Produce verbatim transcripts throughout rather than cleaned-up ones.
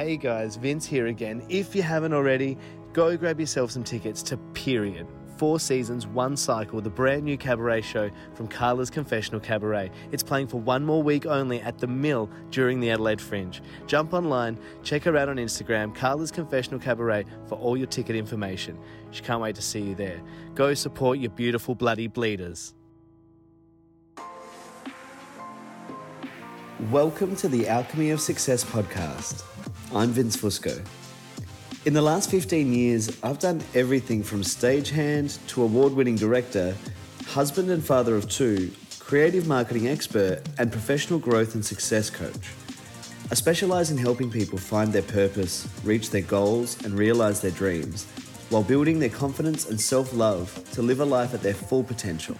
Hey guys, Vince here again. If you haven't already, go grab yourself some tickets to Period. Four Seasons, One Cycle, the brand new cabaret show from Carla's Confessional Cabaret. It's playing for one more week only at the Mill during the Adelaide Fringe. Jump online, check her out on Instagram, Carla's Confessional Cabaret, for all your ticket information. She can't wait to see you there. Go support your beautiful bloody bleeders. Welcome to the Alchemy of Success podcast. I'm Vince Fusco. In the last fifteen years, I've done everything from stagehand to award-winning director, husband and father of two, creative marketing expert, and professional growth and success coach. I specialise in helping people find their purpose, reach their goals, and realise their dreams, while building their confidence and self-love to live a life at their full potential.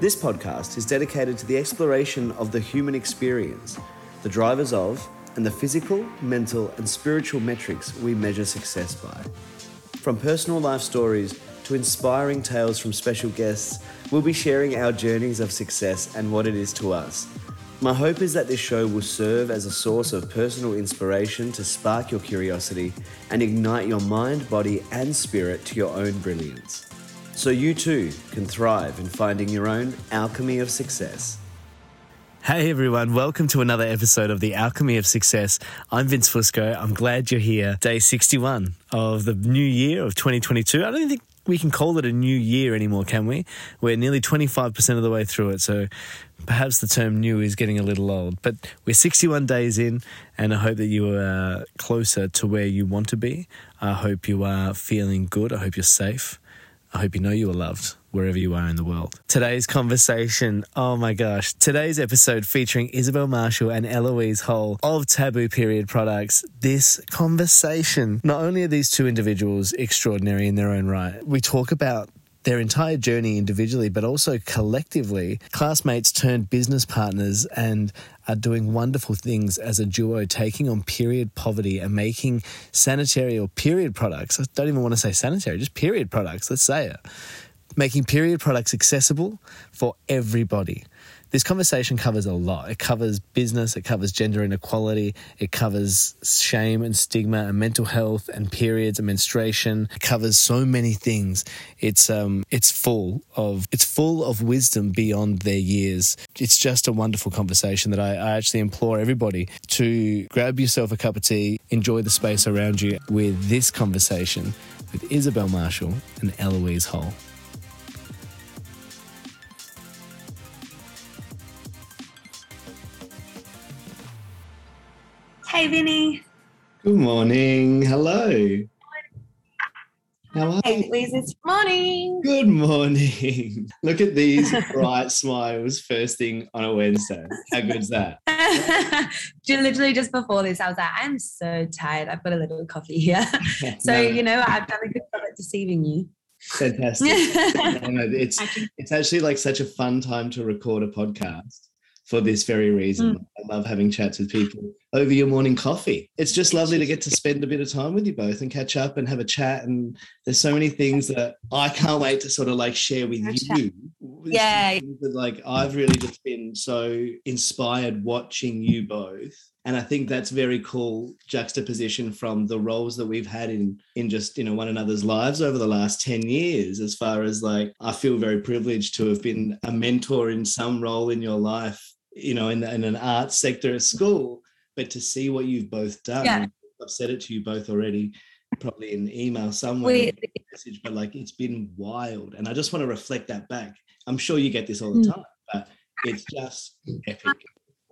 This podcast is dedicated to the exploration of the human experience, the drivers of, and the physical, mental, and spiritual metrics we measure success by. From personal life stories to inspiring tales from special guests, we'll be sharing our journeys of success and what it is to us. My hope is that this show will serve as a source of personal inspiration to spark your curiosity and ignite your mind, body, and spirit to your own brilliance, so you too can thrive in finding your own alchemy of success. Hey everyone, welcome to another episode of The Alchemy of Success. I'm Vince Fusco. I'm glad you're here. Day sixty-one of the new year of twenty twenty-two. I don't think we can call it a new year anymore, can we? We're nearly twenty-five percent of the way through it, so perhaps the term new is getting a little old. But we're sixty-one days in, and I hope that you are closer to where you want to be. I hope you are feeling good. I hope you're safe. I hope you know you are loved wherever you are in the world. Today's conversation, oh my gosh, today's episode featuring Isobel Marshall and Eloise Hall of Taboo Period Products. This conversation, not only are these two individuals extraordinary in their own right, we talk about their entire journey individually, but also collectively, classmates turned business partners and are doing wonderful things as a duo, taking on period poverty and making sanitary or period products. I don't even want to say sanitary, just period products, let's say it. Making period products accessible for everybody. This conversation covers a lot. It covers business, it covers gender inequality, it covers shame and stigma and mental health and periods and menstruation. It covers so many things. It's um it's full of it's full of wisdom beyond their years. It's just a wonderful conversation that I, I actually implore everybody to grab yourself a cup of tea, enjoy the space around you with this conversation with Isobel Marshall and Eloise Hall. Hey, Vinny. Good morning. Hello. Good morning. How are hey, you? Hey, Louise. Morning. Good morning. Look at these bright smiles first thing on a Wednesday. How good's that? Literally just before this, I was like, I'm so tired. I've got a little coffee here. So, no. You know, I've done a good job at deceiving you. Fantastic. it's, it's actually like such a fun time to record a podcast. For this very reason, mm. I love having chats with people over your morning coffee. It's just lovely to get to spend a bit of time with you both and catch up and have a chat. And there's so many things that I can't wait to sort of like share with you. Yeah. Like I've really just been so inspired watching you both. And I think that's very cool juxtaposition from the roles that we've had in in just, you know, one another's lives over the last ten years, as far as like, I feel very privileged to have been a mentor in some role in your life, you know, in, in an arts sector at school, but to see what you've both done, yeah. I've said it to you both already, probably in email somewhere, we, message, but like it's been wild. And I just want to reflect that back. I'm sure you get this all the time, but it's just epic.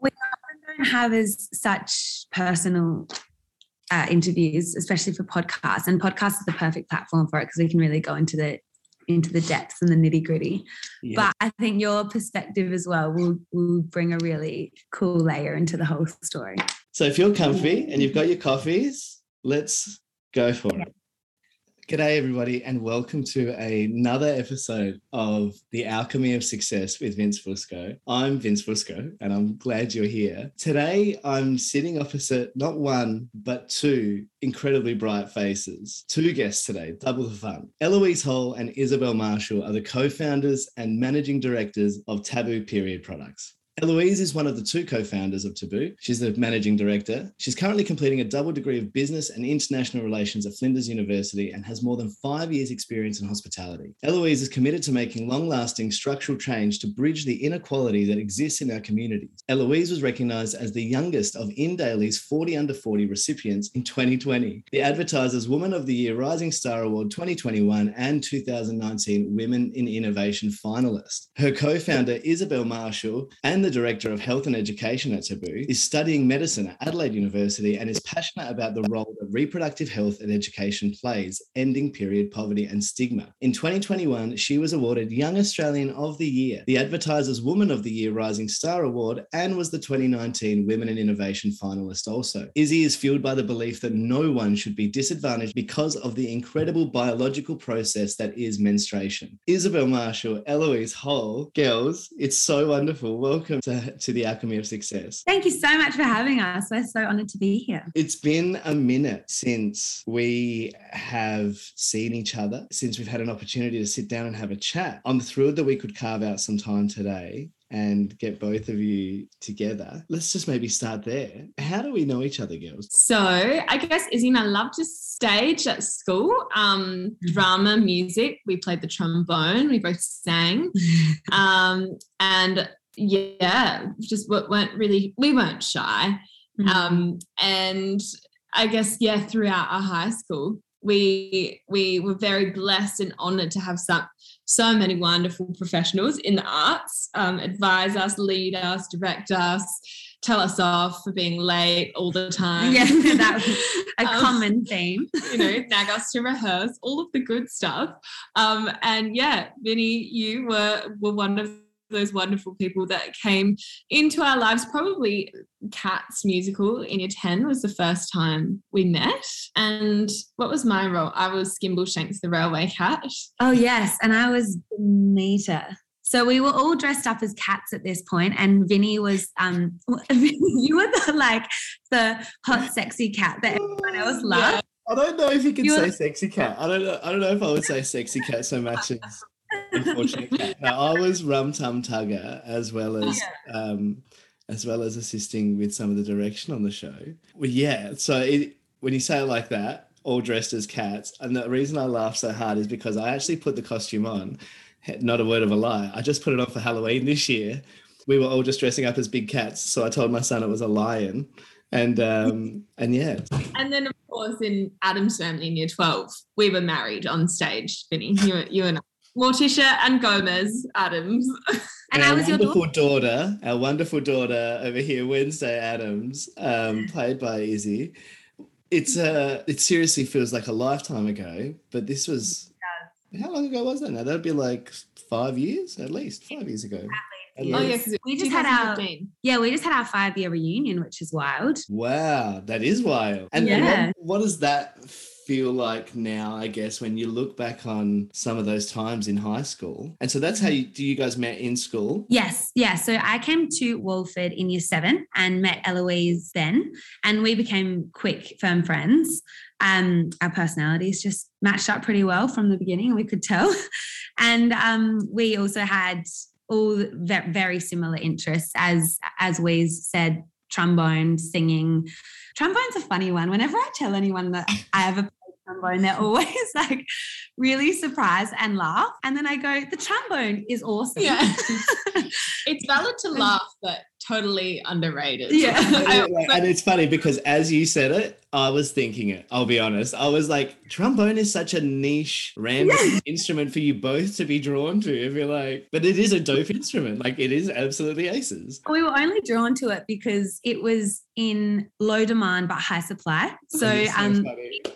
We often don't have as such personal uh, interviews, especially for podcasts, and podcasts are the perfect platform for it because we can really go into the into the depths and the nitty-gritty. Yeah. But I think your perspective as well will, will bring a really cool layer into the whole story. So if you're comfy and you've got your coffees, let's go for it. G'day, everybody, and welcome to another episode of The Alchemy of Success with Vince Fusco. I'm Vince Fusco, and I'm glad you're here. Today, I'm sitting opposite not one, but two incredibly bright faces. Two guests today, double the fun. Eloise Hall and Isobel Marshall are the co-founders and managing directors of Taboo Period Products. Eloise is one of the two co-founders of Taboo. She's the managing director. She's currently completing a double degree of business and international relations at Flinders University and has more than five years' experience in hospitality. Eloise is committed to making long-lasting structural change to bridge the inequality that exists in our communities. Eloise was recognised as the youngest of InDaily's forty under forty recipients in twenty twenty, the Advertiser's Woman of the Year Rising Star Award twenty twenty-one and two thousand nineteen Women in Innovation finalist. Her co-founder Isobel Marshall and the Director of Health and Education at Taboo, is studying medicine at Adelaide University and is passionate about the role that reproductive health and education plays, ending period poverty and stigma. In twenty twenty-one, she was awarded Young Australian of the Year, the Advertiser's Woman of the Year Rising Star award, and was the twenty nineteen Women in Innovation finalist also. Izzy is fueled by the belief that no one should be disadvantaged because of the incredible biological process that is menstruation. Isobel Marshall, Eloise Hall, girls, it's so wonderful. Welcome To, to the Alchemy of Success. Thank you so much for having us. We're so honoured to be here. It's been a minute since we have seen each other, since we've had an opportunity to sit down and have a chat. I'm thrilled that we could carve out some time today and get both of you together. Let's just maybe start there. How do we know each other, girls? So I guess Izzy and I love to stage at school, um, drama, music. We played the trombone. We both sang. um, and yeah, just weren't really, we weren't shy. Mm-hmm. Um, and I guess, yeah, throughout our high school, we we were very blessed and honoured to have some, so many wonderful professionals in the arts, um, advise us, lead us, direct us, tell us off for being late all the time. Yeah, that was a um, common theme. You know, nag us to rehearse, all of the good stuff. Um, and yeah, Vinny, you were, were one of those wonderful people that came into our lives. Probably Cats musical in year ten was the first time we met. And what was my role? I was Skimbleshanks the railway cat. Oh yes, and I was Benita. So we were all dressed up as cats at this point, and Vinny was, um, you were the, like the hot sexy cat that everyone else loved. Yeah. I don't know if you could you say were... sexy cat. I don't know. I don't know if I would say sexy cat so much as unfortunately. No, I was Rum Tum Tugger as well as yeah. um, as well as assisting with some of the direction on the show. Well, yeah, so it, when you say it like that, all dressed as cats, and the reason I laugh so hard is because I actually put the costume on, not a word of a lie. I just put it on for Halloween this year. We were all just dressing up as big cats, so I told my son it was a lion, and um, and yeah. And then, of course, in Adam's family in year twelve, we were married on stage, Vinny, you, you and I. Morticia and Gomez Adams. And our I was wonderful your daughter. daughter. Our wonderful daughter over here, Wednesday Adams, um, played by Izzy. It's uh, it seriously feels like a lifetime ago, but this was, yeah. How long ago was that now? That'd be like five years, at least, five years ago. Exactly. Oh yeah, we just had our yeah, we just had our five year reunion, which is wild. Wow, that is wild. And yeah. what, what does that feel like now? I guess when you look back on some of those times in high school, and so that's how you do. You guys met in school? Yes, yeah. So I came to Walford in year seven and met Eloise then, and we became quick, firm friends. Um, our personalities just matched up pretty well from the beginning. We could tell, and um, we also had all very similar interests, as as we said, trombone, singing. Trombone's a funny one. Whenever I tell anyone that I ever played trombone, they're always like really surprised and laugh. And then I go, the trombone is awesome. Yeah. It's valid to laugh, but totally underrated. Yeah. And it's funny because as you said it, I was thinking it, I'll be honest. I was like, trombone is such a niche, random yes. instrument for you both to be drawn to. If you're like, but it is a dope instrument. Like it is absolutely aces. We were only drawn to it because it was in low demand, but high supply. So, so um,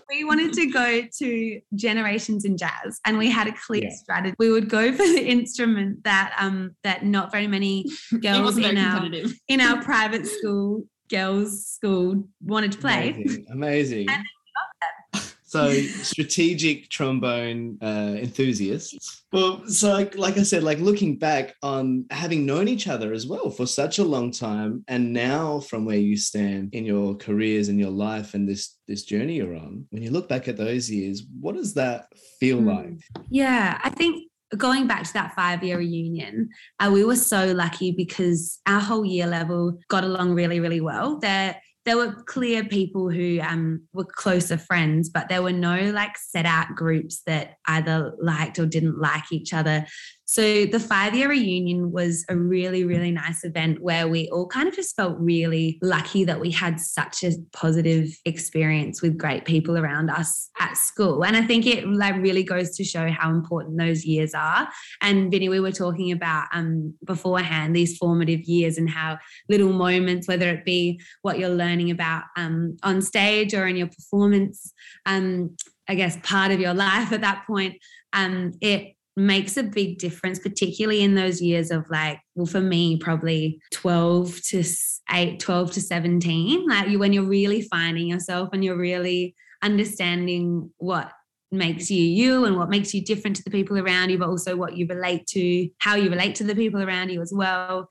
we wanted to go to Generations in Jazz, and we had a clear yeah. strategy. We would go for the instrument that, um, that not very many girls in our, in our private school girls' school wanted to play. Amazing. Amazing. And I love that. So strategic trombone uh, enthusiasts. Well, so like, like I said, like looking back on having known each other as well for such a long time, and now from where you stand in your careers and your life and this this journey you're on, when you look back at those years, what does that feel mm. like? Yeah, I think going back to that five-year reunion, uh, we were so lucky because our whole year level got along really, really well. There, there were clear people who um, were closer friends, but there were no like set out groups that either liked or didn't like each other. So the five-year reunion was a really, really nice event where we all kind of just felt really lucky that we had such a positive experience with great people around us at school. And I think it like really goes to show how important those years are. And Vinny, we were talking about um, beforehand these formative years and how little moments, whether it be what you're learning about um, on stage or in your performance, um, I guess part of your life at that point, um, it makes a big difference, particularly in those years of like, well, for me, probably twelve to eight, twelve to seventeen, like you, when you're really finding yourself and you're really understanding what makes you you and what makes you different to the people around you, but also what you relate to, how you relate to the people around you as well.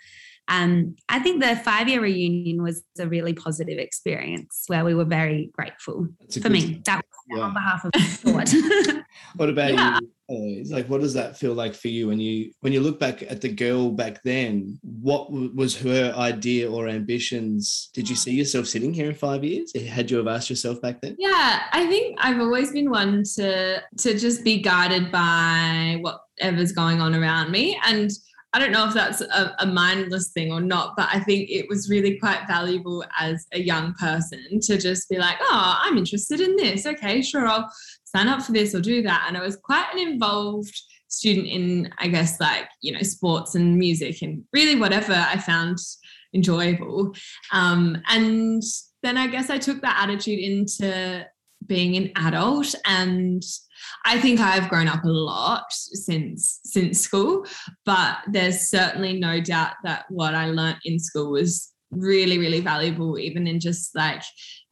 Um, I think the five-year reunion was a really positive experience where we were very grateful. For me, that was yeah. on behalf of the board. What about yeah. you? It's like, what does that feel like for you when you when you look back at the girl back then? What w- was her idea or ambitions? Did you see yourself sitting here in five years? Had you have asked yourself back then? Yeah, I think I've always been one to to just be guided by whatever's going on around me, and I don't know if that's a, a mindless thing or not, but I think it was really quite valuable as a young person to just be like, oh, I'm interested in this. Okay, sure, I'll sign up for this or do that. And I was quite an involved student in, I guess, like, you know, sports and music and really whatever I found enjoyable. Um, and then I guess I took that attitude into being an adult, and I think I've grown up a lot since since school, but there's certainly no doubt that what I learnt in school was really, really valuable, even in just like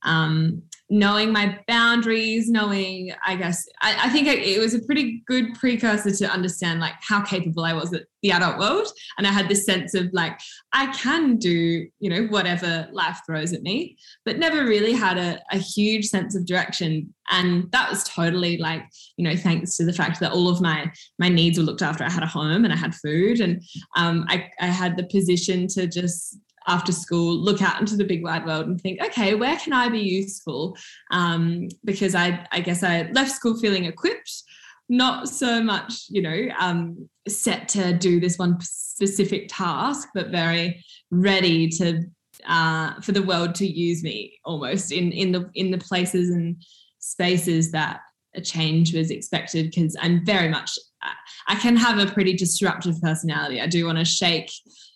um, knowing my boundaries, knowing, I guess, I, I think it, it was a pretty good precursor to understand like how capable I was at the adult world. And I had this sense of like, I can do, you know, whatever life throws at me, but never really had a, a huge sense of direction. And that was totally like, you know, thanks to the fact that all of my my needs were looked after. I had a home and I had food, and um, I, I had the position to just, after school, look out into the big wide world and think, okay, where can I be useful? Um, because I, I guess I left school feeling equipped, not so much, you know, um, set to do this one specific task, but very ready to uh, for the world to use me almost in in the in the places and spaces that a change was expected. Because I'm very much, I can have a pretty disruptive personality. I do want to shake,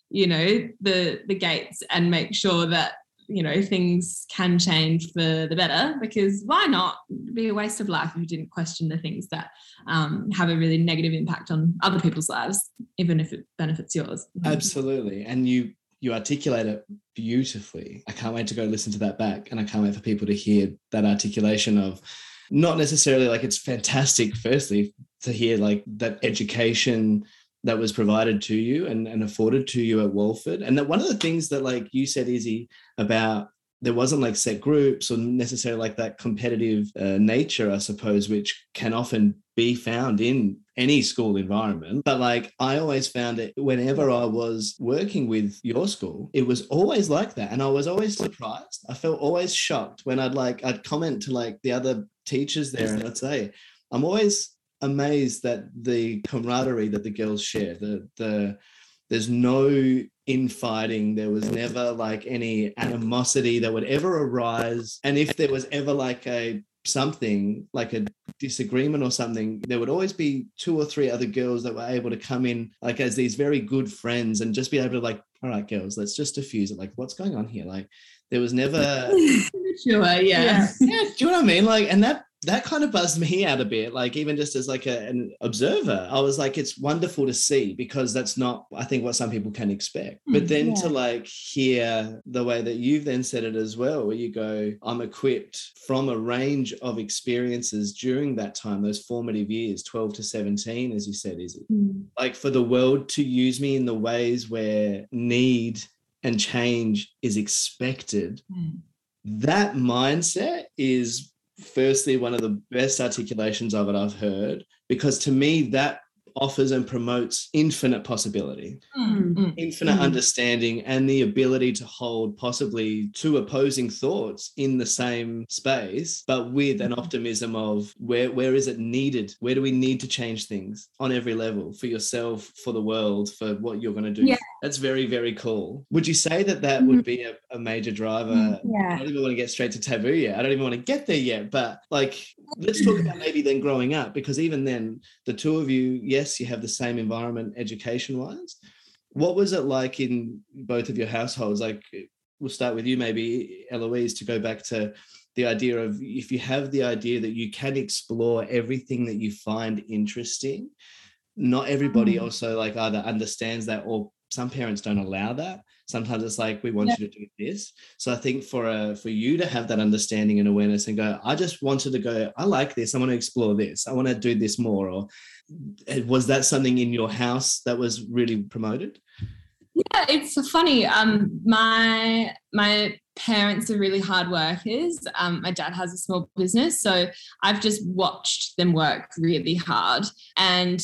you know, the the gates and make sure that, you know, things can change for the better, because why not? It'd be a waste of life if you didn't question the things that um, have a really negative impact on other people's lives, even if it benefits yours. Absolutely. And you you articulate it beautifully. I can't wait to go listen to that back, and I can't wait for people to hear that articulation of, not necessarily like, it's fantastic, firstly, to hear like that education that was provided to you and, and afforded to you at Walford. And that one of the things that, like you said, Izzy, about there wasn't like set groups or necessarily like that competitive uh, nature, I suppose, which can often be found in any school environment. But like, I always found it whenever I was working with your school, it was always like that. And I was always surprised. I felt always shocked when I'd like, I'd comment to like the other teachers there and I'd say, I'm always amazed that the camaraderie that the girls share, the the there's no infighting, there was never like any animosity that would ever arise, and if there was ever like a something like a disagreement or something, there would always be two or three other girls that were able to come in like as these very good friends and just be able to like, all right girls, let's just diffuse it, like what's going on here, like there was never sure, yeah. Yeah. Yeah, do you know what I mean? Like, and that that kind of buzzed me out a bit, like even just as like a, an observer, I was like, it's wonderful to see, because that's not, I think, what some people can expect. But then yeah. to like hear the way that you've then said it as well, where you go, I'm equipped from a range of experiences during that time, those formative years, twelve to seventeen, as you said, is it mm. like for the world to use me in the ways where need and change is expected. Mm. That mindset is firstly one of the best articulations of it I've heard, because to me that offers and promotes infinite possibility, mm-hmm. infinite mm-hmm. understanding, and the ability to hold possibly two opposing thoughts in the same space, but with an optimism of where, where is it needed? Where do we need to change things on every level for yourself, for the world, for what you're going to do? Yeah. That's very, very cool. Would you say that that mm-hmm. would be a, a major driver? Yeah. I don't even want to get straight to Taboo yet. I don't even want to get there yet, but like, let's talk about maybe then growing up, because even then the two of you, yes, you have the same environment education-wise. What was it like in both of your households? Like, we'll start with you maybe, Eloise, to go back to the idea of if you have the idea that you can explore everything that you find interesting, not everybody mm. also like either understands that, or some parents don't allow that. Sometimes it's like, we want yeah. you to do this. So I think for a, for you to have that understanding and awareness and go, I just wanted to go, I like this. I want to explore this. I want to do this more. Or was that something in your house that was really promoted? Yeah, it's funny. Um, my my parents are really hard workers. Um, my dad has a small business, so I've just watched them work really hard. And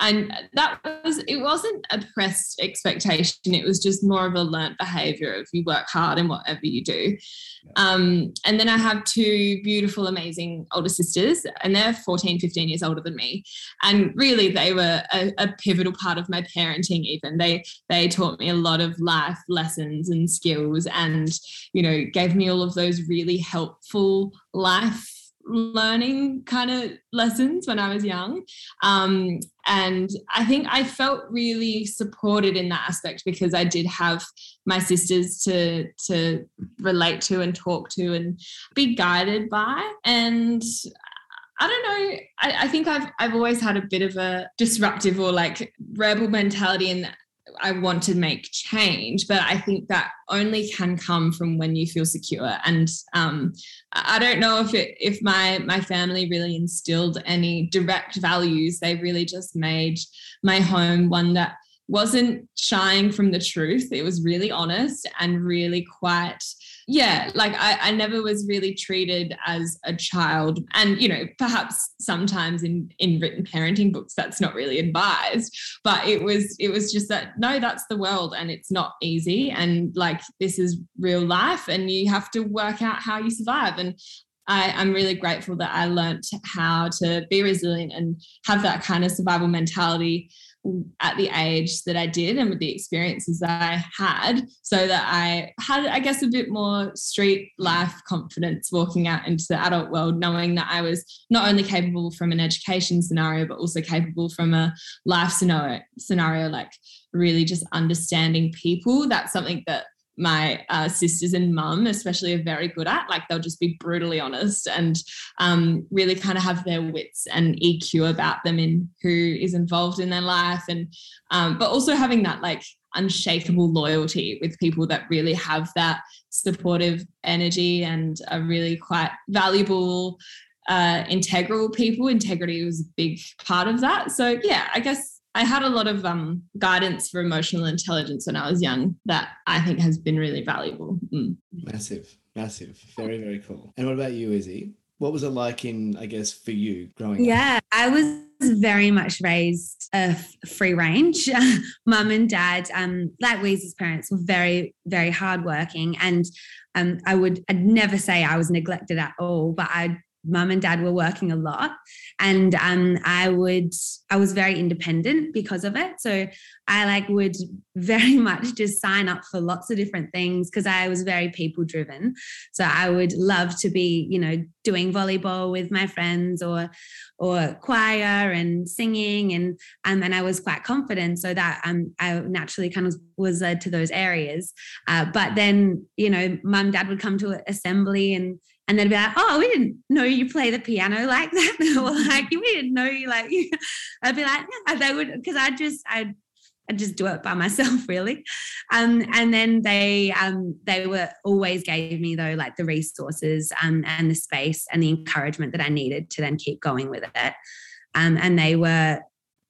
And that was, it wasn't a pressed expectation. It was just more of a learnt behaviour of you work hard in whatever you do. Um, and then I have two beautiful, amazing older sisters, and they're fourteen, fifteen years older than me. And really they were a, a pivotal part of my parenting even. They, they taught me a lot of life lessons and skills, and, you know, gave me all of those really helpful life learning kind of lessons when I was young. Um, and I think I felt really supported in that aspect, because I did have my sisters to, to relate to and talk to and be guided by. And I don't know, I, I think I've, I've always had a bit of a disruptive or like rebel mentality, in that I want to make change, but I think that only can come from when you feel secure. And um, I don't know if it, if my my family really instilled any direct values. They really just made my home one that wasn't shying from the truth. It was really honest and really quite, yeah, like I, I never was really treated as a child. And, you know, perhaps sometimes in, in written parenting books, that's not really advised, but it was, it was just that, no, that's the world and it's not easy. And like, this is real life and you have to work out how you survive. And I, I'm really grateful that I learned how to be resilient and have that kind of survival mentality at the age that I did, and with the experiences that I had, so that I had, I guess, a bit more street life confidence walking out into the adult world, knowing that I was not only capable from an education scenario, but also capable from a life scenario, scenario like really just understanding people. That's something that my uh, sisters and mum especially are very good at. Like, they'll just be brutally honest and um, really kind of have their wits and E Q about them in who is involved in their life. And um, but also having that like unshakable loyalty with people that really have that supportive energy and are really quite valuable, uh, integral people. Integrity was a big part of that. So yeah, I guess I had a lot of um, guidance for emotional intelligence when I was young that I think has been really valuable. Mm. Massive, massive. Very, very cool. And what about you, Izzy? What was it like in, I guess, for you growing yeah, up? Yeah, I was very much raised a uh, free range. Mum and dad, um, like Weezy's parents, were very, very hardworking. And um, I would, I'd never say I was neglected at all, but I'd, Mum and dad were working a lot, and um, I would, I was very independent because of it. So I like would very much just sign up for lots of different things because I was very people driven. So I would love to be, you know, doing volleyball with my friends or, or choir and singing. And, um, and I was quite confident. So that um, I naturally kind of was led to those areas. Uh, but then, you know, mum, dad would come to assembly and, And they'd be like, oh, we didn't know you play the piano like that. Or like, we didn't know you like, you. I'd be like, no, they would, because I just, I'd, I'd just do it by myself really. Um, and then they, um, they were always gave me though, like the resources um, and the space and the encouragement that I needed to then keep going with it. Um, and they were,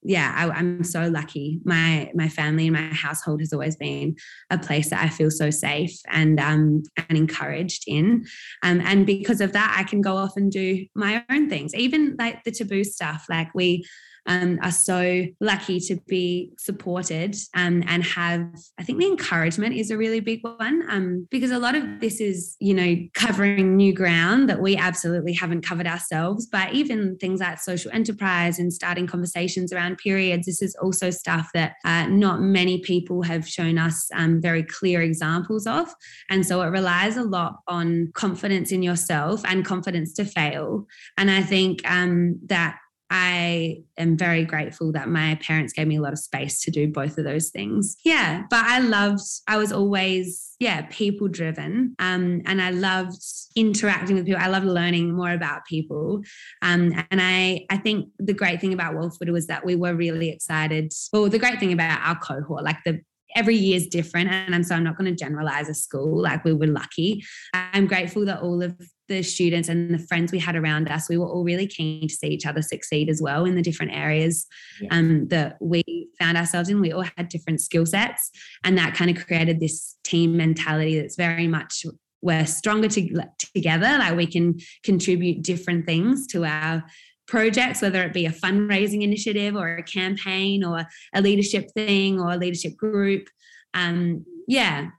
yeah, I, I'm so lucky. My my family and my household has always been a place that I feel so safe and um, and encouraged in. Um, and because of that, I can go off and do my own things, even like the taboo stuff. Like we um, are so lucky to be supported um, and have, I think the encouragement is a really big one um, because a lot of this is, you know, covering new ground that we absolutely haven't covered ourselves, but even things like social enterprise and starting conversations around periods, this is also stuff that uh, not many people have shown us um, very clear examples of. And so it relies a lot on confidence in yourself and confidence to fail. And I think um, that I am very grateful that my parents gave me a lot of space to do both of those things. Yeah, but I loved, I was always, yeah, people driven. Um, and I loved interacting with people. I loved learning more about people. Um, and I, I think the great thing about Walford was that we were really excited. Well, the great thing about our cohort, like the every year is different. And so I'm not going to generalize a school. Like we were lucky. I'm grateful that all of the students and the friends we had around us, we were all really keen to see each other succeed as well in the different areas yeah. um, that we found ourselves in. We all had different skill sets, and that kind of created this team mentality that's very much we're stronger to, together. Like we can contribute different things to our projects, whether it be a fundraising initiative or a campaign or a leadership thing or a leadership group. Um, yeah,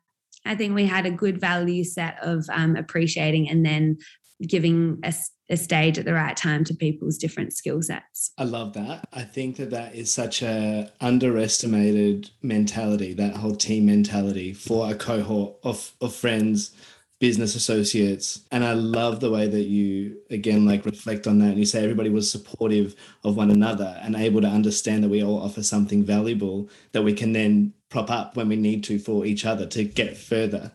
I think we had a good value set of um, appreciating and then giving a, a stage at the right time to people's different skill sets. I love that. I think that that is such a underestimated mentality, that whole team mentality for a cohort of, of friends, business associates. And I love the way that you, again, like reflect on that and you say everybody was supportive of one another and able to understand that we all offer something valuable that we can then prop up when we need to for each other to get further.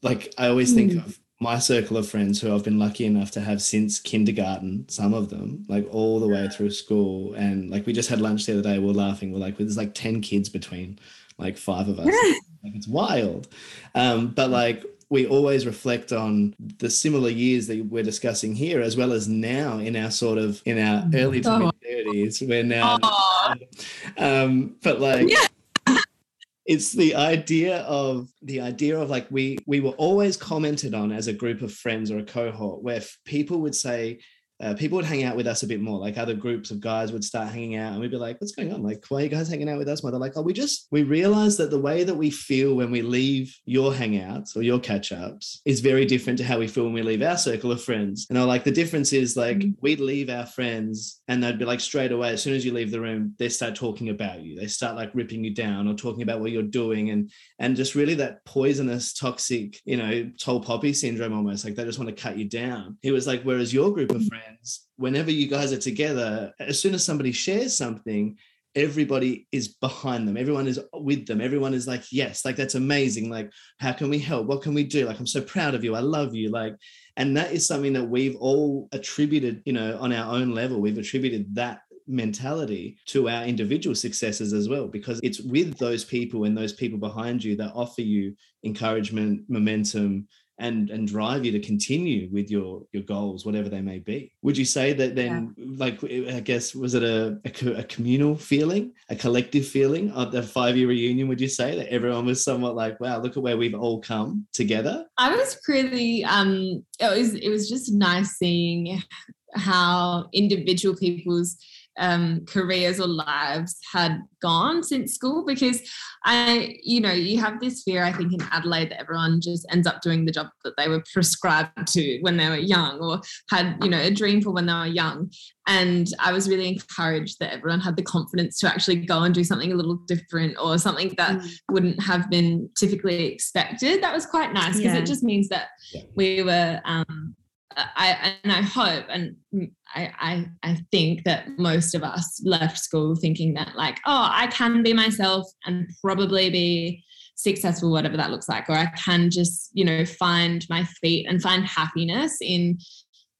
Like I always mm. think of my circle of friends who I've been lucky enough to have since kindergarten, some of them, like all the way through school. And like we just had lunch the other day, we we're laughing, we're like, there's like ten kids between like five of us. Like it's wild. Um, but like we always reflect on the similar years that we're discussing here, as well as now in our sort of, in our early oh. twenty thirties, we're now, oh. um, but like, yeah. it's the idea of the idea of like, we, we were always commented on as a group of friends or a cohort where people would say, Uh, people would hang out with us a bit more, like other groups of guys would start hanging out and we'd be like, what's going on? Like, why are you guys hanging out with us more? They're like, oh, we just, we realize that the way that we feel when we leave your hangouts or your catch-ups is very different to how we feel when we leave our circle of friends. And they're like, the difference is like, mm-hmm. we'd leave our friends and they'd be like straight away, as soon as you leave the room, they start talking about you. They start like ripping you down or talking about what you're doing and, and just really that poisonous, toxic, you know, tall poppy syndrome almost, like they just want to cut you down. It was like, whereas your group of friends, whenever you guys are together, as soon as somebody shares something, everybody is behind them. Everyone is with them. Everyone is like, yes, like that's amazing. Like, how can we help? What can we do? Like, I'm so proud of you. I love you. Like, and that is something that we've all attributed, you know, on our own level, we've attributed that mentality to our individual successes as well, because it's with those people and those people behind you that offer you encouragement, momentum, and and drive you to continue with your your goals, whatever they may be. Would you say that then, yeah. like, I guess, was it a, a, a communal feeling, a collective feeling of the five-year reunion? Would you say that everyone was somewhat like, wow, look at where we've all come together? I was really, um, it was, it was just nice seeing how individual people's um, careers or lives had gone since school, because I, you know, you have this fear, I think, in Adelaide that everyone just ends up doing the job that they were prescribed to when they were young or had, you know, a dream for when they were young. And I was really encouraged that everyone had the confidence to actually go and do something a little different or something that mm. wouldn't have been typically expected. That was quite nice because yeah. it just means that we were, um, I, and I hope and I, I I think that most of us left school thinking that like, oh, I can be myself and probably be successful, whatever that looks like, or I can just, you know, find my feet and find happiness in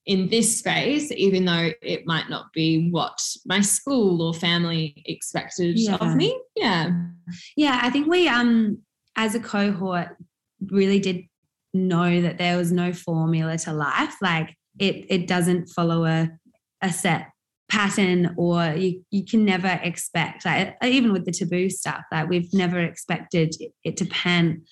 in this space, even though it might not be what my school or family expected yeah. of me. Yeah. Yeah, I think we um as a cohort really did know that there was no formula to life. Like it it doesn't follow a a set pattern, or you, you can never expect, like even with the taboo stuff, like we've never expected it, it to pan,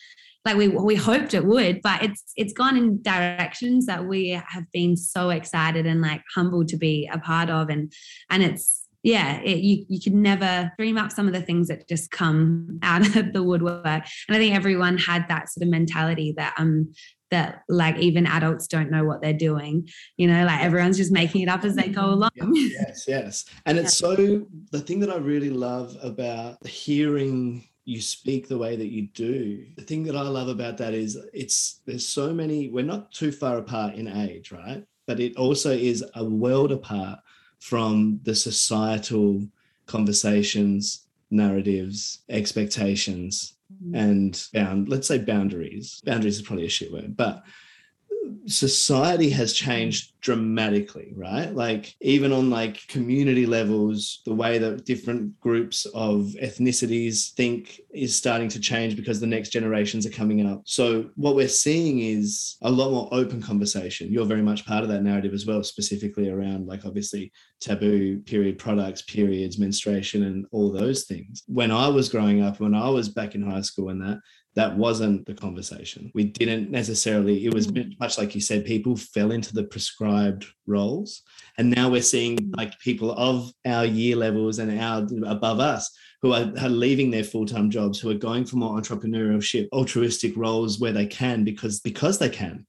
like we we hoped it would, but it's it's gone in directions that we have been so excited and like humbled to be a part of, and and it's yeah, it, you, you could never dream up some of the things that just come out of the woodwork. And I think everyone had that sort of mentality that, um, that like even adults don't know what they're doing, you know, like everyone's just making it up as they go along. Yes, yes. And it's so, the thing that I really love about hearing you speak the way that you do, the thing that I love about that is it's, there's so many, we're not too far apart in age, right? But it also is a world apart from the societal conversations, narratives, expectations, and bound, let's say boundaries. Boundaries is probably a shit word, but society has changed dramatically, right? Like even on like community levels, the way that different groups of ethnicities think is starting to change because the next generations are coming up. So what we're seeing is a lot more open conversation. You're very much part of that narrative as well, specifically around like obviously taboo period products, periods, menstruation, and all those things. When I was growing up, when I was back in high school and that, that wasn't the conversation. We didn't necessarily, it was much like you said, people fell into the prescribed roles. And now we're seeing like people of our year levels and our above us who are, are leaving their full-time jobs, who are going for more entrepreneurship, altruistic roles where they can because, because they can.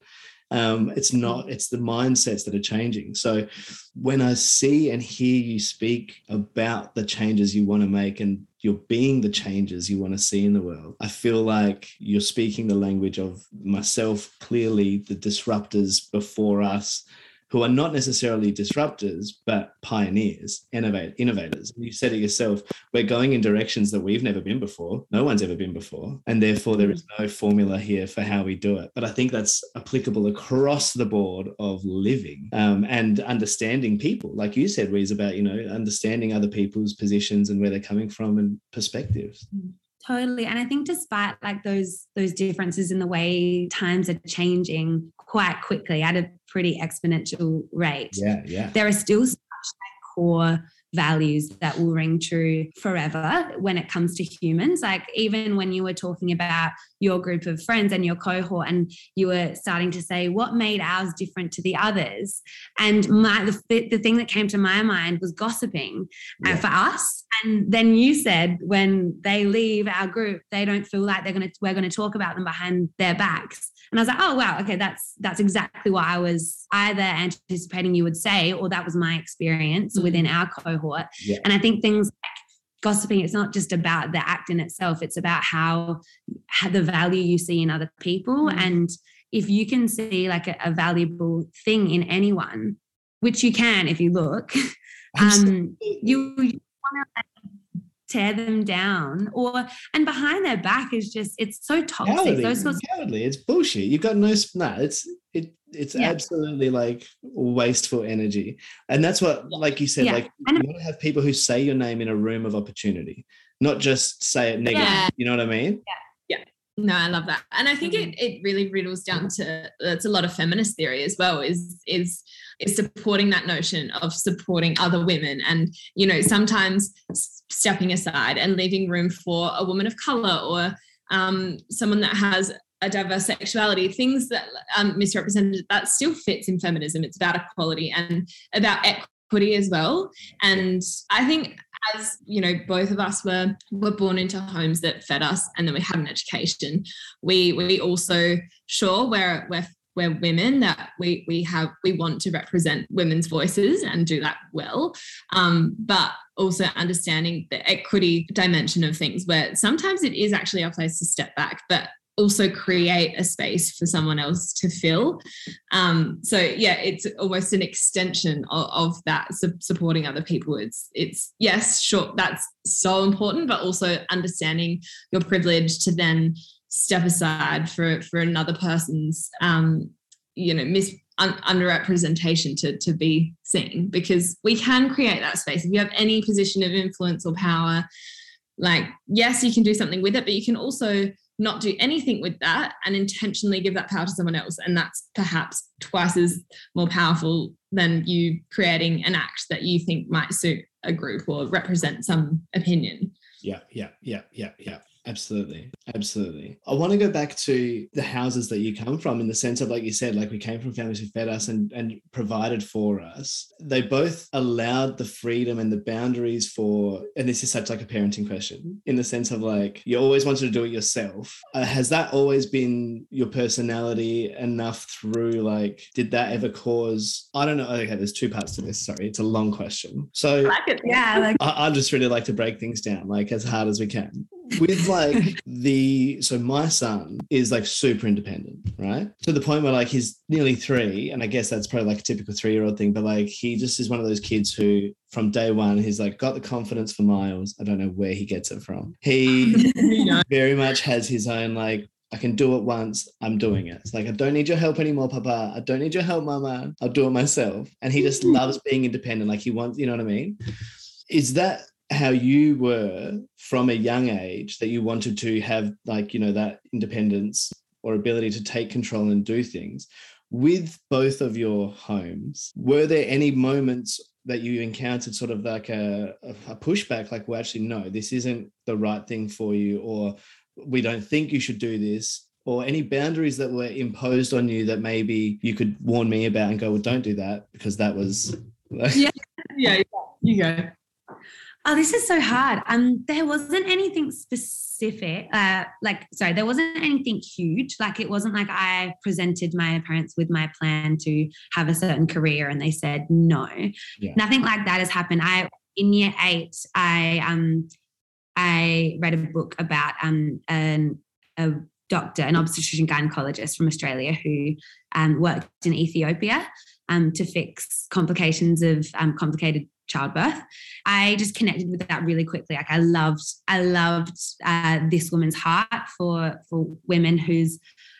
Um, it's not, it's the mindsets that are changing. So when I see and hear you speak about the changes you want to make and you're being the changes you want to see in the world, I feel like you're speaking the language of myself, clearly the disruptors before us, who are not necessarily disruptors, but pioneers, innovate, innovators. You said it yourself, we're going in directions that we've never been before. No one's ever been before. And therefore there is no formula here for how we do it. But I think that's applicable across the board of living um, and understanding people. Like you said, Reese, about, you know, understanding other people's positions and where they're coming from and perspectives. Mm. Totally. And I think despite like those those differences in the way times are changing quite quickly at a pretty exponential rate, yeah, yeah. there are still such like, core values that will ring true forever when it comes to humans. Like even when you were talking about your group of friends and your cohort and you were starting to say what made ours different to the others, and my the, the thing that came to my mind was gossiping yeah. for us. And then you said when they leave our group they don't feel like they're going to we're going to talk about them behind their backs. And I was like, oh, wow, okay, that's that's exactly what I was either anticipating you would say, or that was my experience mm-hmm. within our cohort. Yeah. And I think things like gossiping, it's not just about the act in itself. It's about how, how the value you see in other people. Mm-hmm. And if you can see like a, a valuable thing in anyone, which you can if you look, um, you, you want to... tear them down, or and behind their back is just it's so toxic. Cowardly, Those sorts cowardly. Of- it's bullshit. You've got no nah, it's it it's yeah. absolutely like wasteful energy. And that's what, like you said, yeah. like you want to have people who say your name in a room of opportunity, not just say it negative. Yeah. You know what I mean? Yeah, yeah. No, I love that. And I think it it really riddles down to that's a lot of feminist theory as well, is is is supporting that notion of supporting other women and, you know, sometimes stepping aside and leaving room for a woman of colour or um, someone that has a diverse sexuality, things that um, misrepresented, that still fits in feminism. It's about equality and about equity as well. And I think as, you know, both of us were were born into homes that fed us and then we had an education. We we also, sure, we're we're We're women that we we have we want to represent women's voices and do that well, um, but also understanding the equity dimension of things, where sometimes it is actually our place to step back, but also create a space for someone else to fill. Um, so yeah, it's almost an extension of, of that su- supporting other people. It's it's yes, sure, that's so important, but also understanding your privilege to then step aside for for another person's, um, you know, mis un, underrepresentation to to be seen, because we can create that space. If you have any position of influence or power, like, yes, you can do something with it, but you can also not do anything with that and intentionally give that power to someone else. And that's perhaps twice as more powerful than you creating an act that you think might suit a group or represent some opinion. Yeah, yeah, yeah, yeah, yeah. Absolutely. Absolutely. I want to go back to the houses that you come from, in the sense of, like you said, like we came from families who fed us and, and provided for us. They both allowed the freedom and the boundaries for, and this is such like a parenting question, in the sense of like, you always wanted to do it yourself. Uh, has that always been your personality enough through, like, did that ever cause, I don't know. Okay, there's two parts to this. Sorry. It's a long question. So I like it. Yeah, I, like- I, I just really like to break things down, like as hard as we can. With like the, so my son is like super independent, right? To the point where like he's nearly three, and I guess that's probably like a typical three-year-old thing, but like he just is one of those kids who from day one, he's like got the confidence for miles. I don't know where he gets it from. He you know. very much has his own like, I can do it once, I'm doing it. It's like, I don't need your help anymore, Papa. I don't need your help, Mama. I'll do it myself. And he just loves being independent. Like he wants, you know what I mean? Is that how you were from a young age, that you wanted to have like, you know, that independence or ability to take control and do things? With both of your homes, were there any moments that you encountered sort of like a, a pushback, like, well, actually, no, this isn't the right thing for you, or we don't think you should do this, or any boundaries that were imposed on you that maybe you could warn me about and go, well, don't do that, because that was... yeah, yeah, yeah, you go. Oh, this is so hard. Um, there wasn't anything specific. Uh, like, sorry, there wasn't anything huge. Like, it wasn't like I presented my parents with my plan to have a certain career and they said no. Yeah. Nothing like that has happened. I, in year eight, I um, I read a book about um an a doctor, an obstetrician gynecologist from Australia who um worked in Ethiopia um to fix complications of um complicated childbirth. I just connected with that really quickly. Like I loved, I loved uh, this woman's heart for for women whose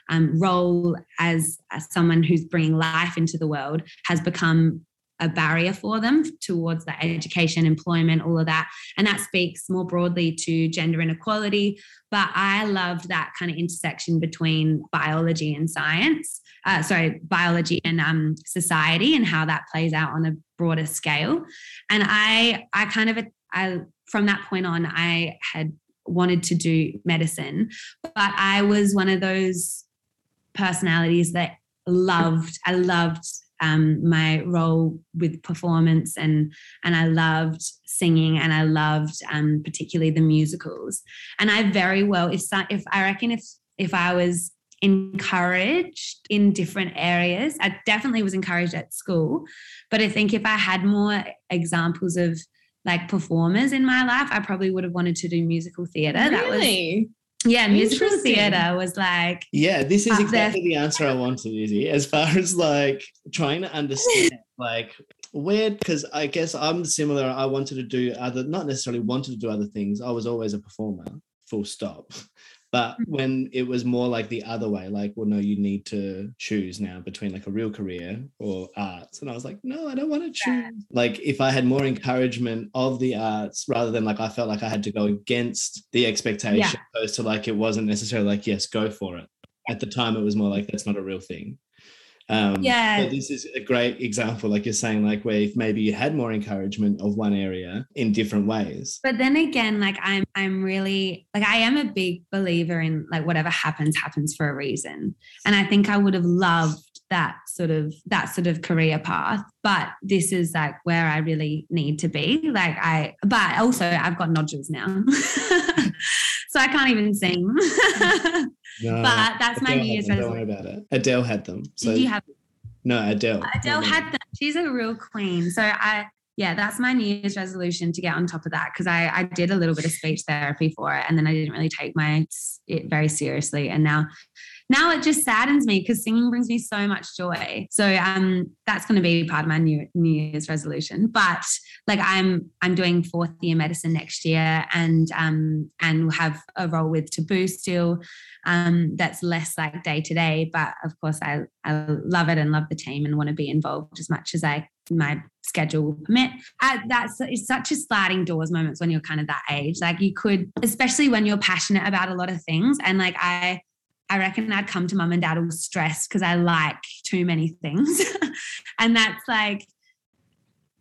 um, role as, as someone who's bringing life into the world has become a barrier for them towards that education, employment, all of that. And that speaks more broadly to gender inequality. But I loved that kind of intersection between biology and science, uh, sorry, biology and um, society, and how that plays out on a broader scale. And I, I kind of, I from that point on, I had wanted to do medicine, but I was one of those personalities that loved, I loved um, my role with performance, and and I loved singing, and I loved um, particularly the musicals. And I very well, if if I reckon if if I was encouraged in different areas, I definitely was encouraged at school, but I think if I had more examples of like performers in my life, I probably would have wanted to do musical theatre. Really? That was, yeah, musical theatre was like, yeah, this is exactly there. The answer I wanted, Izzy, as far as like trying to understand like weird, because I guess I'm similar. I wanted to do other, not necessarily wanted to do other things. I was always a performer, full stop. But when it was more like the other way, like, well, no, you need to choose now between like a real career or arts. And I was like, no, I don't want to choose. Like if I had more encouragement of the arts rather than like I felt like I had to go against the expectation, yeah. opposed to like it wasn't necessarily like, yes, go for it. At the time, it was more like that's not a real thing. Um, yeah. So this is a great example, like you're saying, like where if maybe you had more encouragement of one area in different ways. But then again, like I'm, I'm really like I am a big believer in like whatever happens, happens for a reason. And I think I would have loved that sort of that sort of career path. But this is like where I really need to be. Like I, but also I've got nodules now, so I can't even sing. No, but that's Adele my New Year's resolution. Don't worry about it. Adele had them. So. Did you have them? No, Adele. Adele had them. She's a real queen. So I, yeah, that's my New Year's resolution, to get on top of that, because I, I did a little bit of speech therapy for it, and then I didn't really take my it very seriously, and now, now it just saddens me because singing brings me so much joy. So um, that's going to be part of my New New Year's resolution. But like I'm I'm doing fourth year medicine next year, and um and we'll have a role with Taboo still. Um, that's less like day to day, but of course I I love it and love the team and want to be involved as much as I my schedule will permit. Uh, that's it's such a sliding doors moments when you're kind of that age. Like you could, especially when you're passionate about a lot of things, and like I. I reckon I'd come to mum and dad all stressed because I like too many things. And that's like,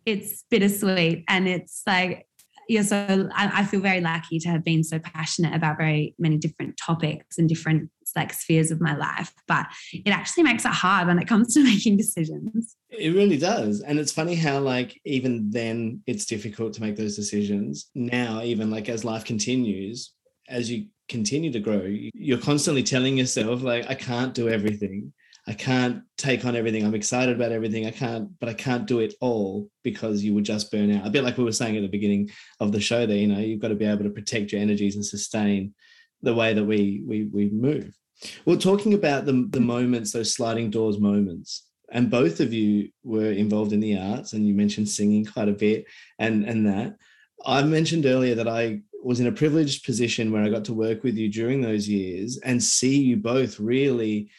it's bittersweet. And it's like, yeah, so I, I feel very lucky to have been so passionate about very many different topics and different like spheres of my life, but it actually makes it hard when it comes to making decisions. It really does. And it's funny how like even then it's difficult to make those decisions. Now, even like as life continues, as you continue to grow, you're constantly telling yourself like, I can't do everything. I can't take on everything. I'm excited about everything. I can't, but I can't do it all, because you would just burn out. A bit like we were saying at the beginning of the show there, you know, you've got to be able to protect your energies and sustain the way that we we we move. Well, talking about the, the moments, those sliding doors moments, and both of you were involved in the arts, and you mentioned singing quite a bit and, and that. I mentioned earlier that I was in a privileged position where I got to work with you during those years and see you both really,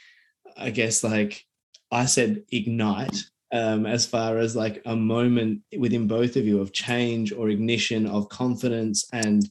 I guess, like I said, ignite um, as far as like a moment within both of you of change or ignition of confidence and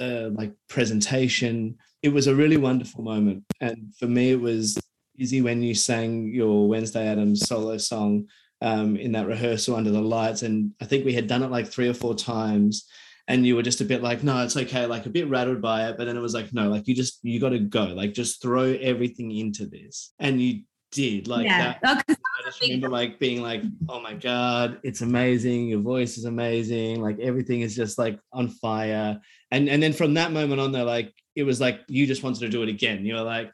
uh, like presentation. It was a really wonderful moment. And for me, it was easy when you sang your Wednesday Addams solo song um, in that rehearsal under the lights. And I think we had done it like three or four times. And you were just a bit like, no, it's okay, like a bit rattled by it. But then it was like, no, like you just, you got to go, like just throw everything into this. And you did like yeah. that. Oh, I just remember like being like, oh my God, it's amazing. Your voice is amazing. Like everything is just like on fire. And and then from that moment on though, like it was like, you just wanted to do it again. You were like,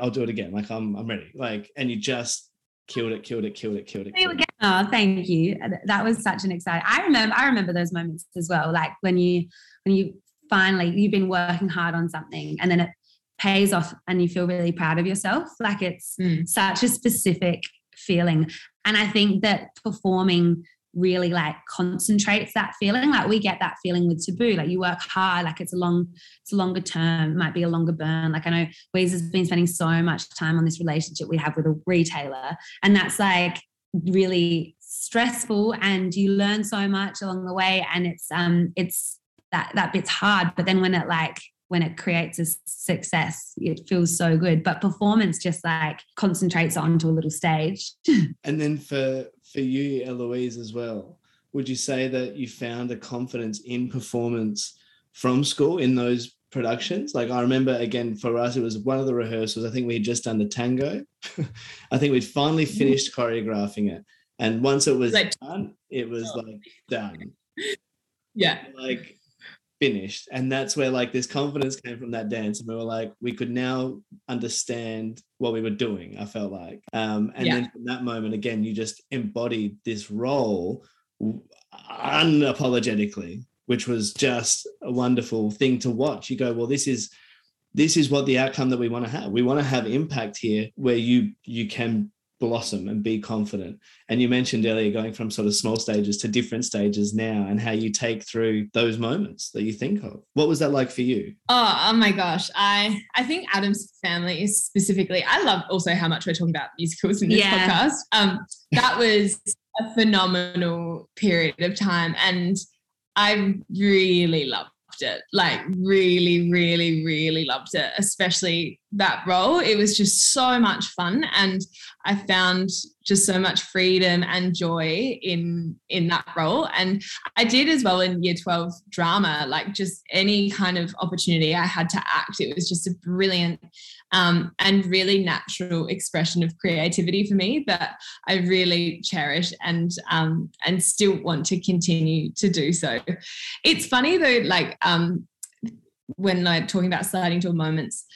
I'll do it again. Like I'm, I'm ready. Like, and you just, Killed it, killed it, killed it, killed it. Killed it. Oh, thank you. That was such an exciting. I remember, I remember those moments as well. Like when you, when you finally, you've been working hard on something and then it pays off and you feel really proud of yourself. Like it's mm. such a specific feeling. And I think that performing really like concentrates that feeling. Like we get that feeling with Taboo. Like you work hard, like it's a long, it's a longer term, might be a longer burn. Like I know Weezer's been spending so much time on this relationship we have with a retailer, and that's like really stressful, and you learn so much along the way, and it's um it's that that bit's hard, but then when it like when it creates a success, it feels so good. But performance just like concentrates onto a little stage. And then for for you, Eloise, as well, would you say that you found a confidence in performance from school in those productions? Like I remember, again, for us, it was one of the rehearsals. I think we had just done the tango. I think we'd finally finished choreographing it. And once it was like, done, it was oh. like done. Yeah. Like finished. And that's where like this confidence came from that dance. And we were like, we could now understand what we were doing, I felt like. Um, and yeah. then from that moment, again, you just embodied this role unapologetically, which was just a wonderful thing to watch. You go, well, this is this is what the outcome that we want to have. We want to have impact here where you you can blossom and be confident. And you mentioned earlier going from sort of small stages to different stages now, and how you take through those moments that you think of. What was that like for you? Oh, oh my gosh. I, I think Adam's family is specifically, I love also how much we're talking about musicals in this yeah. podcast. Um, that was a phenomenal period of time, and I really loved it. Like really, really, really loved it, especially that role. It was just so much fun, and I found just so much freedom and joy in in that role. And I did as well in year twelve drama, like just any kind of opportunity I had to act, it was just a brilliant um, and really natural expression of creativity for me that I really cherish and um, and still want to continue to do so. It's funny though, like um, when I'm talking about sliding door moments,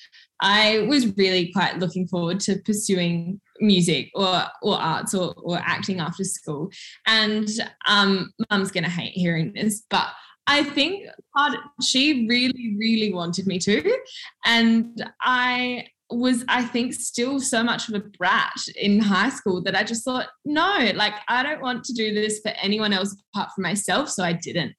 I was really quite looking forward to pursuing music or or arts or, or acting after school. And um, Mum's going to hate hearing this, but I think part, she really, really wanted me to. And I was, I think, still so much of a brat in high school that I just thought, no, like I don't want to do this for anyone else apart from myself. So I didn't.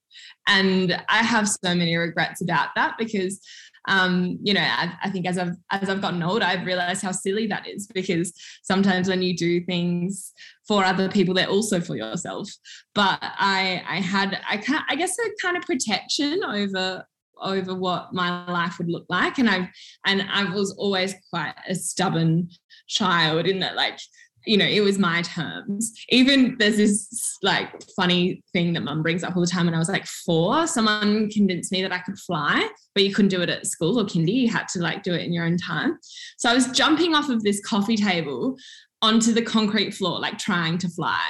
And I have so many regrets about that because Um, you know, I, I think as I've as I've gotten older, I've realised how silly that is, because sometimes when you do things for other people, they're also for yourself. But I I had I can I guess a kind of protection over over what my life would look like, and I and I was always quite a stubborn child in that, like, you know, it was my terms. Even there's this like funny thing that mum brings up all the time. When I was like four, someone convinced me that I could fly, but you couldn't do it at school or kindy. You had to like do it in your own time. So I was jumping off of this coffee table onto the concrete floor, like trying to fly.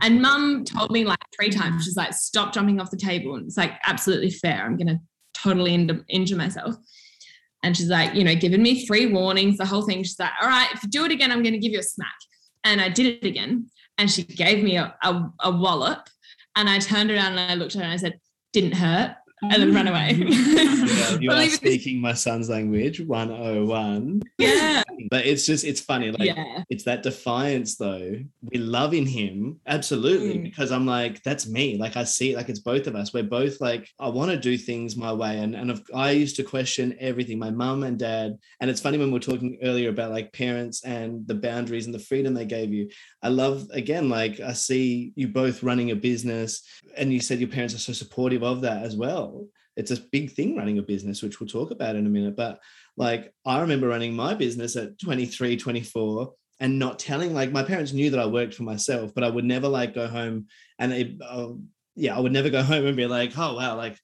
And mum told me like three times, she's like, stop jumping off the table. And it's like, absolutely fair. I'm going to totally injure, injure myself. And she's like, you know, giving me three warnings, the whole thing. She's like, all right, if you do it again, I'm going to give you a smack. And I did it again. And she gave me a, a, a wallop. And I turned around and I looked at her and I said, didn't hurt. And then ran away. Yeah, you are speaking my son's language, one oh one. Yeah. But it's just, it's funny. Like, yeah. It's that defiance, though. We love in him, absolutely, mm. because I'm like, that's me. Like, I see it. Like, it's both of us. We're both like, I want to do things my way. And, and I used to question everything, my mum and dad. And it's funny when we were talking earlier about, like, parents and the boundaries and the freedom they gave you. I love, again, like, I see you both running a business. And you said your parents are so supportive of that as well. It's a big thing running a business, which we'll talk about in a minute. But like, I remember running my business at twenty-three, twenty-four and not telling, like, my parents knew that I worked for myself, but I would never like go home and it, uh, yeah, I would never go home and be like, oh, wow, like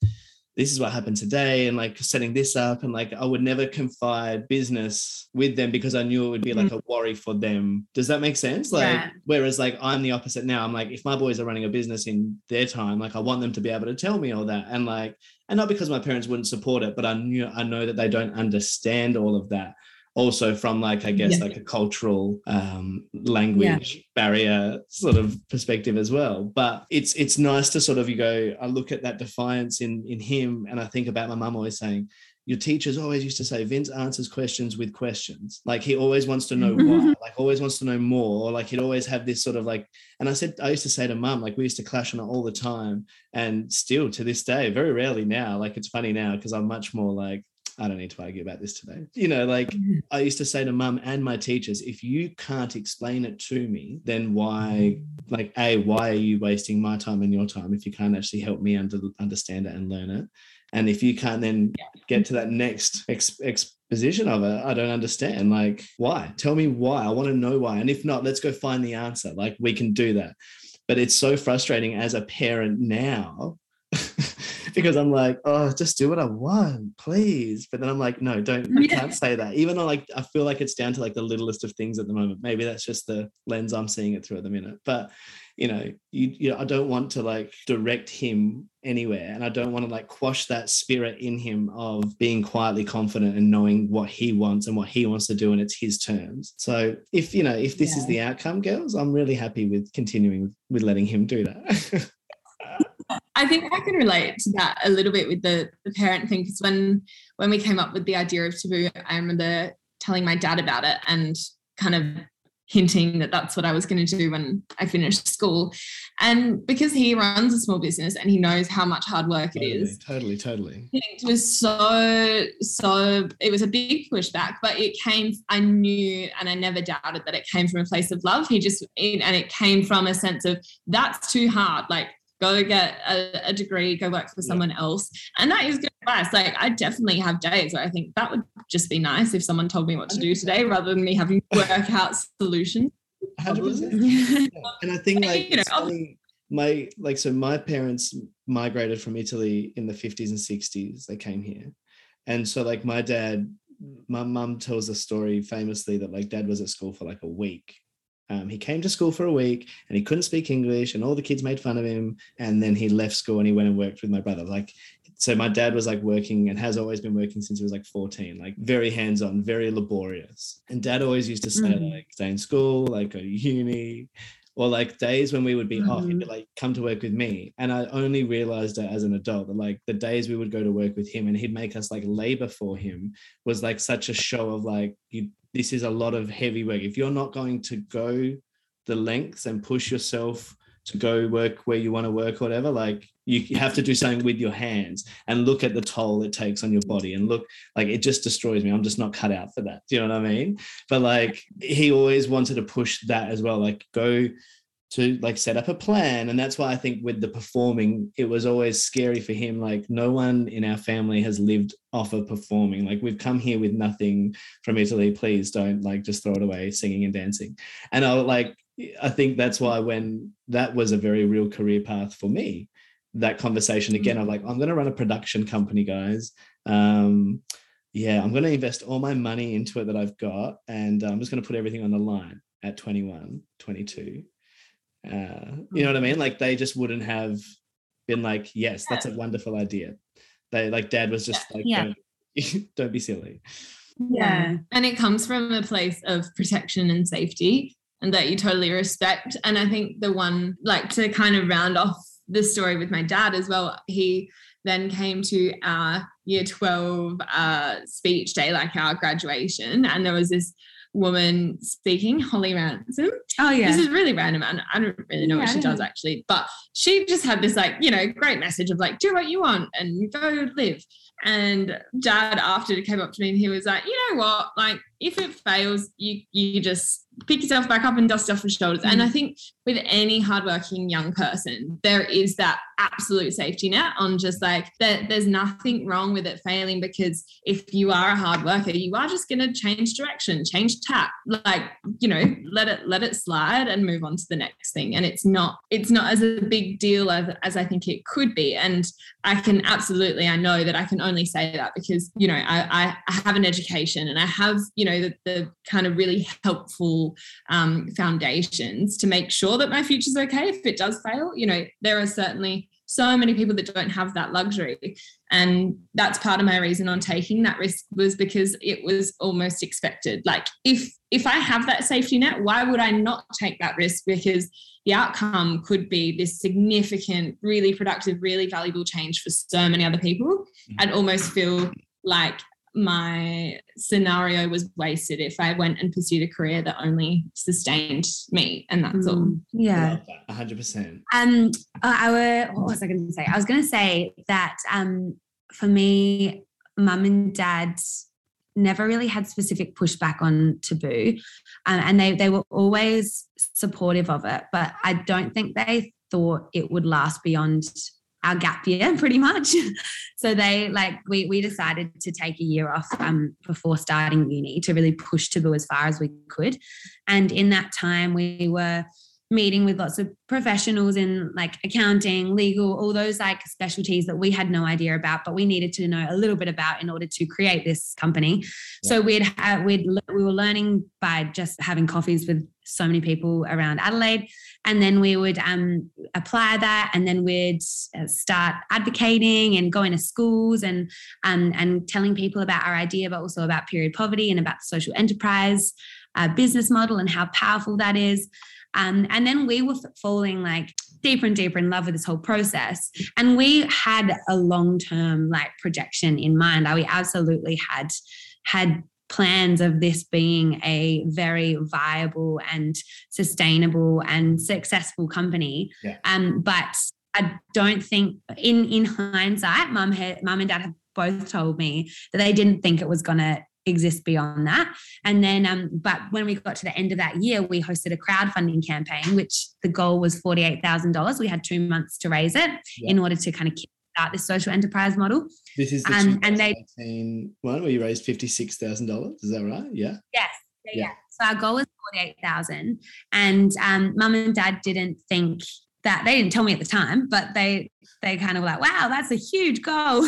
this is what happened today. And like setting this up. And like, I would never confide business with them because I knew it would be like mm-hmm. a worry for them. Does that make sense? Like, yeah. Whereas like, I'm the opposite now. I'm like, if my boys are running a business in their time, like I want them to be able to tell me all that. And like, and not because my parents wouldn't support it, but I knew, I know that they don't understand all of that. Also from like, I guess, yeah. like a cultural um, language yeah. barrier sort of perspective as well. But it's it's nice to sort of, you go, I look at that defiance in in him and I think about my mum always saying, your teachers always used to say, Vince answers questions with questions. Like he always wants to know why, like always wants to know more. Or like he'd always have this sort of like, and I said, I used to say to mum, like we used to clash on it all the time. And still to this day, very rarely now, like it's funny now because I'm much more like, I don't need to argue about this today. You know, like mm-hmm. I used to say to mum and my teachers, if you can't explain it to me, then why, like, A, why are you wasting my time and your time if you can't actually help me under, understand it and learn it? And if you can't then yeah. get to that next ex- exposition of it, I don't understand. Like, why? Tell me why. I want to know why. And if not, let's go find the answer. Like, we can do that. But it's so frustrating as a parent now because I'm like, oh, just do what I want, please. But then I'm like, no, don't, I yeah. can't say that. Even though like, I feel like it's down to like the littlest of things at the moment. Maybe that's just the lens I'm seeing it through at the minute. But, you know, you, you know, I don't want to like direct him anywhere. And I don't want to like quash that spirit in him of being quietly confident and knowing what he wants and what he wants to do. And it's his terms. So if, you know, if this yeah. is the outcome, girls, I'm really happy with continuing with letting him do that. I think I can relate to that a little bit with the, the parent thing, because when when we came up with the idea of Taboo, I remember telling my dad about it and kind of hinting that that's what I was going to do when I finished school. And because he runs a small business and he knows how much hard work totally, it is. Totally, totally. It was so, so, it was a big pushback, but it came, I knew and I never doubted that it came from a place of love. He just, and it came from a sense of that's too hard. Like, go get a, a degree, go work for someone yeah. else. And that is good advice. Like, I definitely have days where I think that would just be nice if someone told me what to do today rather than me having to work out solutions. one hundred percent. And I think, like, you know, funny, my, like, so my parents migrated from Italy in the fifties and sixties. They came here. And so, like, my dad, my mum tells a story famously that, like, dad was at school for, like, a week. Um, he came to school for a week and he couldn't speak English and all the kids made fun of him. And then he left school and he went and worked with my brother. Like, so my dad was like working and has always been working since he was like fourteen, like very hands-on, very laborious. And dad always used to say mm-hmm. like, stay in school, like go to uni, or like days when we would be mm-hmm. off, he'd be like, come to work with me. And I only realized that as an adult, that like the days we would go to work with him and he'd make us like labor for him was like such a show of like, you this is a lot of heavy work. If you're not going to go the lengths and push yourself to go work where you want to work or whatever, like you have to do something with your hands and look at the toll it takes on your body and look, like it just destroys me. I'm just not cut out for that. Do you know what I mean? But like he always wanted to push that as well, like go to like set up a plan. And that's why I think with the performing, it was always scary for him. Like no one in our family has lived off of performing. Like we've come here with nothing from Italy. Please don't like just throw it away singing and dancing. And I like, I think that's why when that was a very real career path for me, that conversation again, I'm like, I'm going to run a production company, guys. Um, yeah, I'm going to invest all my money into it that I've got, and I'm just going to put everything on the line at twenty-one, twenty-two. Uh, you know what I mean? Like, they just wouldn't have been like, yes, that's a wonderful idea. They, like, Dad was just like, yeah. don't, don't be silly. Yeah. And it comes from a place of protection and safety, and that you totally respect. And I think the one, like, to kind of round off the story with my dad as well, he then came to our year twelve uh, speech day, like our graduation, and there was this woman speaking, Holly Ransom. Oh yeah. This is really random, and I don't really know yeah, what she does actually, but she just had this, like, you know, great message of like, do what you want and go live. And Dad after it came up to me and he was like, you know what, like, if it fails, you you just pick yourself back up and dust off your shoulders. Mm. And I think with any hardworking young person, there is that absolute safety net on just like that. There's nothing wrong with it failing, because if you are a hard worker, you are just going to change direction, change tack, like, you know, let it let it slide and move on to the next thing. And it's not it's not as a big deal as, as I think it could be. And I can absolutely, I know that I can only say that because, you know, I, I have an education and I have, you know, the, the kind of really helpful um, foundations to make sure that my future's okay if it does fail. You know, there are certainly so many people that don't have that luxury. And that's part of my reason on taking that risk, was because it was almost expected. Like, if if I have that safety net, why would I not take that risk? Because the outcome could be this significant, really productive, really valuable change for so many other people. I'd almost feel like my scenario was wasted if I went and pursued a career that only sustained me, and that's all. Yeah, one hundred percent. Um, our what was I going to say? I was going to say that um, for me, Mum and Dad never really had specific pushback on Taboo, um, and they they were always supportive of it. But I don't think they thought it would last beyond our gap year, pretty much. So they like we we decided to take a year off um, before starting uni to really push Taboo as far as we could. And in that time, we were meeting with lots of professionals in like accounting, legal, all those like specialties that we had no idea about, but we needed to know a little bit about in order to create this company. Yeah. So we'd uh, we'd we were learning by just having coffees with so many people around Adelaide. And then we would um, apply that, and then we'd start advocating and going to schools and um, and telling people about our idea, but also about period poverty and about the social enterprise uh, business model and how powerful that is. Um, and then we were falling like deeper and deeper in love with this whole process. And we had a long-term like projection in mind. We absolutely had had plans of this being a very viable and sustainable and successful company. Yeah. Um, but I don't think in, in hindsight, mum had, mum and Dad have both told me that they didn't think it was going to exist beyond that. And then, um, but when we got to the end of that year, we hosted a crowdfunding campaign, which the goal was forty-eight thousand dollars. We had two months to raise it yeah. in order to kind of kickstart this social enterprise model. This is the um, twenty nineteen one where you raised fifty-six thousand dollars. Is that right? Yeah. Yes. Yeah. yeah. yeah. So our goal was forty-eight thousand dollars, and um, Mum and Dad didn't think that, they didn't tell me at the time, but they, they kind of were like, wow, that's a huge goal.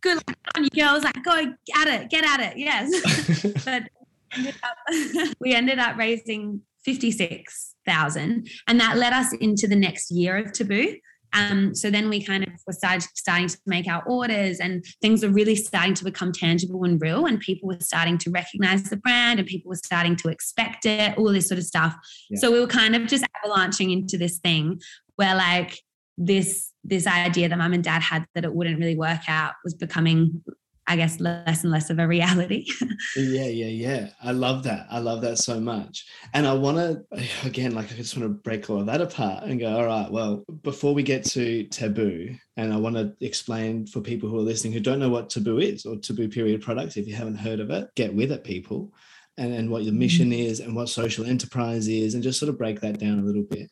Good luck on you girls. Like, go at it, get at it. Yes. But we ended up, we ended up raising fifty-six thousand dollars, and that led us into the next year of Taboo. Um, so then we kind of were started, starting to make our orders, and things were really starting to become tangible and real, and people were starting to recognize the brand, and people were starting to expect it, all this sort of stuff. Yeah. So we were kind of just avalanching into this thing where like this, this idea that Mum and Dad had that it wouldn't really work out was becoming, I guess, less and less of a reality. yeah, yeah, yeah. I love that. I love that so much. And I want to, again, like I just want to break all of that apart and go, all right, well, before we get to Taboo, and I want to explain for people who are listening who don't know what Taboo is, or Taboo Period Products, if you haven't heard of it, get with it, people, and, and what your mission mm-hmm. is and what social enterprise is, and just sort of break that down a little bit.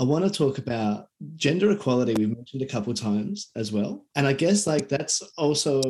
I want to talk about gender equality. We've mentioned a couple of times as well. And I guess like that's also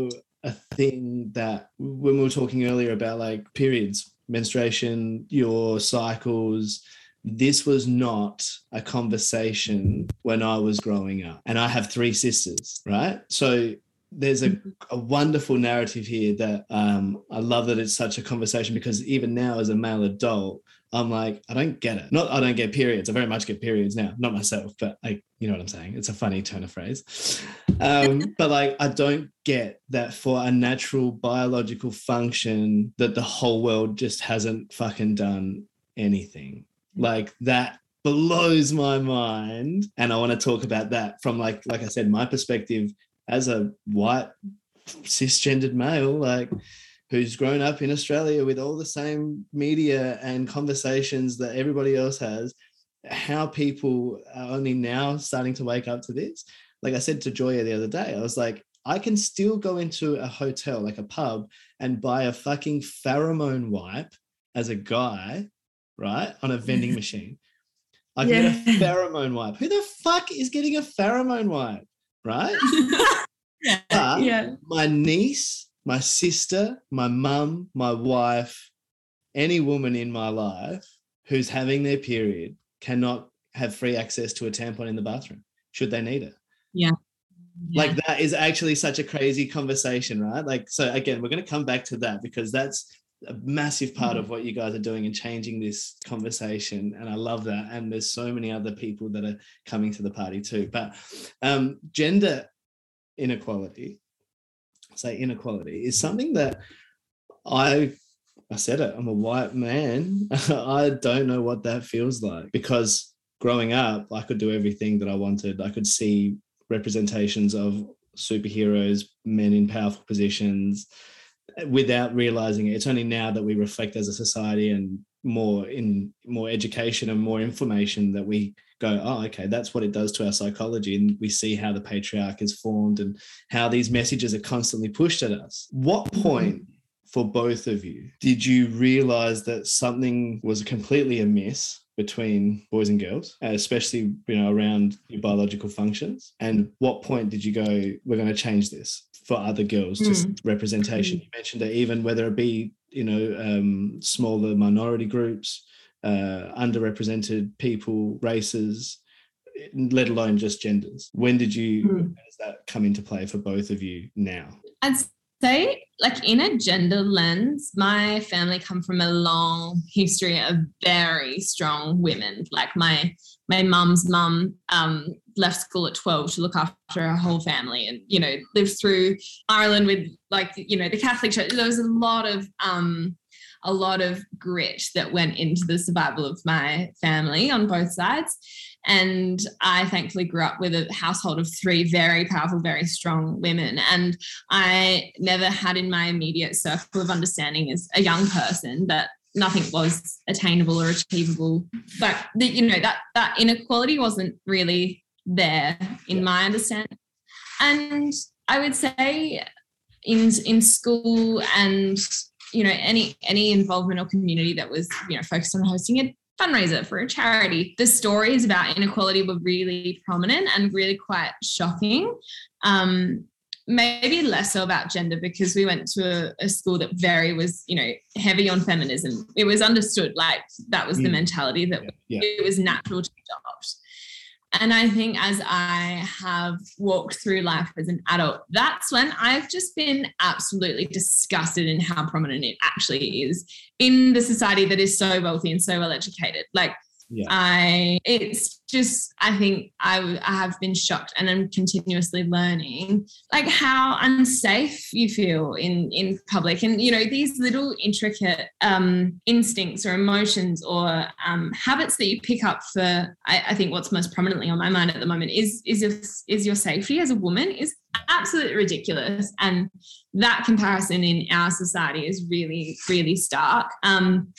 a thing that when we were talking earlier about like periods, menstruation, your cycles, This was not a conversation when I was growing up. And I have three sisters, right? So there's a, a wonderful narrative here that um, I love that it's such a conversation, because even now as a male adult, I'm like, I don't get it. Not I don't get periods. I very much get periods now. Not myself, but I, you know what I'm saying? It's a funny turn of phrase. Um, but like, I don't get that for a natural biological function that the whole world just hasn't fucking done anything. Like that blows my mind. And I want to talk about that from like, like I said, my perspective as a white cisgendered male, like, who's grown up in Australia with all the same media and conversations that everybody else has, how people are only now starting to wake up to this. Like I said to Joya the other day, I was like, I can still go into a hotel, like a pub, and buy a fucking pheromone wipe as a guy, right, on a vending machine. I can yeah. get a pheromone wipe. Who the fuck is getting a pheromone wipe, right? yeah. But yeah. my niece, my sister, my mum, my wife, any woman in my life who's having their period cannot have free access to a tampon in the bathroom should they need it. Yeah. yeah. Like that is actually such a crazy conversation, right? Like, so again, we're going to come back to that because that's a massive part mm-hmm. of what you guys are doing and changing this conversation. And I love that. And there's so many other people that are coming to the party too. But um, gender inequality. say inequality is something that I I said it I'm a white man. I don't know what that feels like, because growing up I could do everything that I wanted. I could see representations of superheroes, men in powerful positions, without realizing it. It's only now that we reflect as a society and more in more education and more information that we go, oh, okay, that's what it does to our psychology. And we see how the patriarch is formed and how these messages are constantly pushed at us. What point for both of you did you realise that something was completely amiss between boys and girls, especially, you know, around your biological functions? And what point did you go, we're going to change this for other girls, just mm. representation? Mm. You mentioned that even whether it be, you know, um, smaller minority groups, uh underrepresented people, races, let alone just genders. When did you mm. when does that come into play for both of you now? I'd say, like, in a gender lens, my family come from a long history of very strong women. Like my my mum's mum um left school at twelve to look after her whole family, and, you know, lived through Ireland with, like, you know, the Catholic Church. There was a lot of um a lot of grit that went into the survival of my family on both sides. And I thankfully grew up with a household of three very powerful, very strong women. And I never had in my immediate circle of understanding as a young person that nothing was attainable or achievable. But, the, you know, that, that inequality wasn't really there in my understanding. And I would say in, in school and, you know, any any involvement or community that was, you know, focused on hosting a fundraiser for a charity, the stories about inequality were really prominent and really quite shocking. Um, maybe less so about gender, because we went to a, a school that very was, you know, heavy on feminism. It was understood, like, that was mm. the mentality that yeah. Yeah. it was natural to adopt. And I think as I have walked through life as an adult, that's when I've just been absolutely disgusted in how prominent it actually is in the society that is so wealthy and so well educated. Like yeah. I, it's just, I think I, I have been shocked, and I'm continuously learning, like, how unsafe you feel in, in public. And, you know, these little intricate um, instincts or emotions or um, habits that you pick up for, I, I think what's most prominently on my mind at the moment is, is, your, is your safety as a woman is absolutely ridiculous. And that comparison in our society is really, really stark. Um,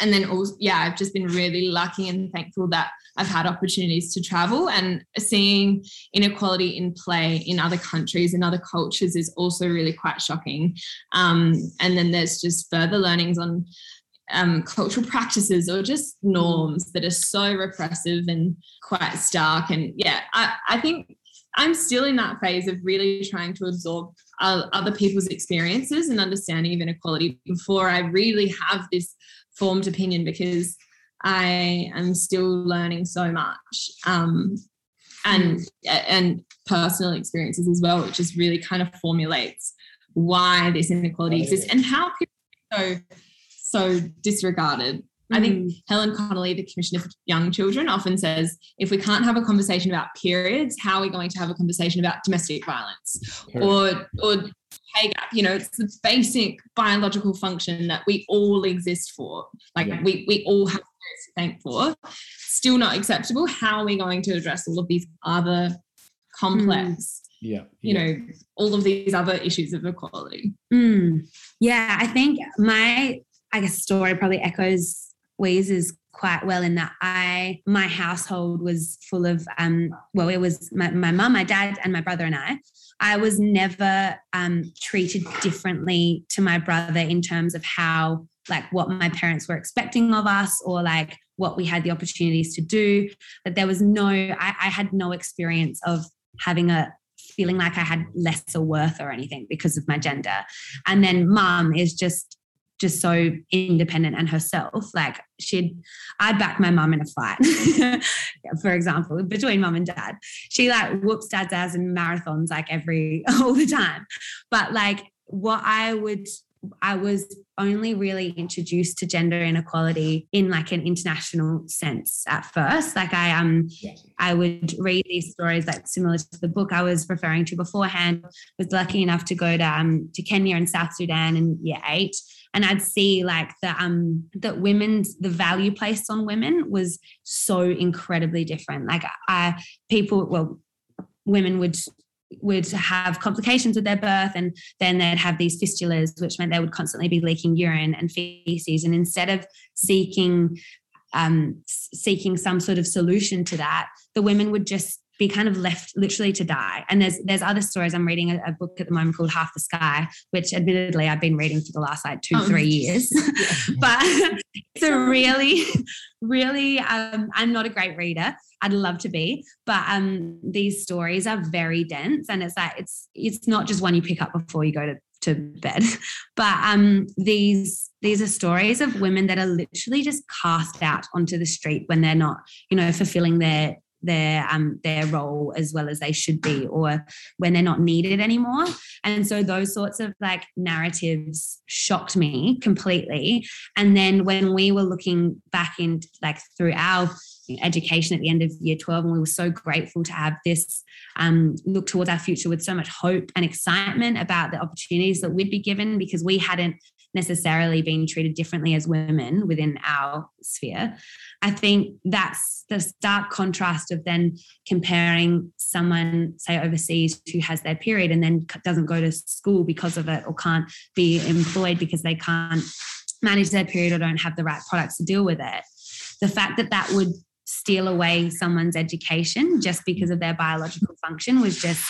And then, also, yeah, I've just been really lucky and thankful that I've had opportunities to travel, and seeing inequality in play in other countries and other cultures is also really quite shocking. Um, and then there's just further learnings on um, cultural practices or just norms that are so repressive and quite stark. And, yeah, I, I think I'm still in that phase of really trying to absorb uh, other people's experiences and understanding of inequality before I really have this formed opinion, because I am still learning so much, um, and and personal experiences as well, which just really kind of formulates why this inequality exists and how people are so, so disregarded. Mm. I think Helen Connolly, the Commissioner for Young Children, often says, if we can't have a conversation about periods, how are we going to have a conversation about domestic violence? Okay. or or pay gap? You know, it's the basic biological function that we all exist for. Like yeah. we we all have to thank for. Still not acceptable. How are we going to address all of these other complex, mm. yeah, you yeah. know, all of these other issues of equality? Mm. Yeah, I think my, I guess, story probably echoes Weezer's quite well, in that I, my household was full of, um, well, it was my, my mum, my dad and my brother and I. I was never um, treated differently to my brother in terms of how, like, what my parents were expecting of us, or like what we had the opportunities to do. But there was no, I, I had no experience of having a, feeling like I had lesser worth or anything because of my gender. And then mum is just, just so independent and herself. Like she'd, I'd back my mum in a fight, for example, between mum and dad. She like whoops dad's ass in marathons, like every, all the time. But like what I would, I was only really introduced to gender inequality in like an international sense at first. Like I um yeah. I would read these stories, like similar to the book I was referring to beforehand. I was lucky enough to go to um to Kenya and South Sudan in year eight. And I'd see like the um that women's the value placed on women was so incredibly different. Like I people well women would would have complications with their birth, and then they'd have these fistulas, which meant they would constantly be leaking urine and feces. And instead of seeking um, seeking some sort of solution to that, the women would just be kind of left literally to die. And there's there's other stories. I'm reading a, a book at the moment called Half the Sky, which admittedly I've been reading for the last like two, oh. three years. But it's a really, really, um, I'm not a great reader. I'd love to be, but um, these stories are very dense, and it's like it's it's not just one you pick up before you go to, to bed. But um, these these are stories of women that are literally just cast out onto the street when they're not, you know, fulfilling their their um their role as well as they should be, or when they're not needed anymore. And so those sorts of like narratives shocked me completely. And then when we were looking back in like through our education at the end of year twelve, and we were so grateful to have this um look towards our future with so much hope and excitement about the opportunities that we'd be given, because we hadn't necessarily being treated differently as women within our sphere. I think that's the stark contrast of then comparing someone, say, overseas who has their period and then doesn't go to school because of it, or can't be employed because they can't manage their period or don't have the right products to deal with it. The fact that that would steal away someone's education just because of their biological function was just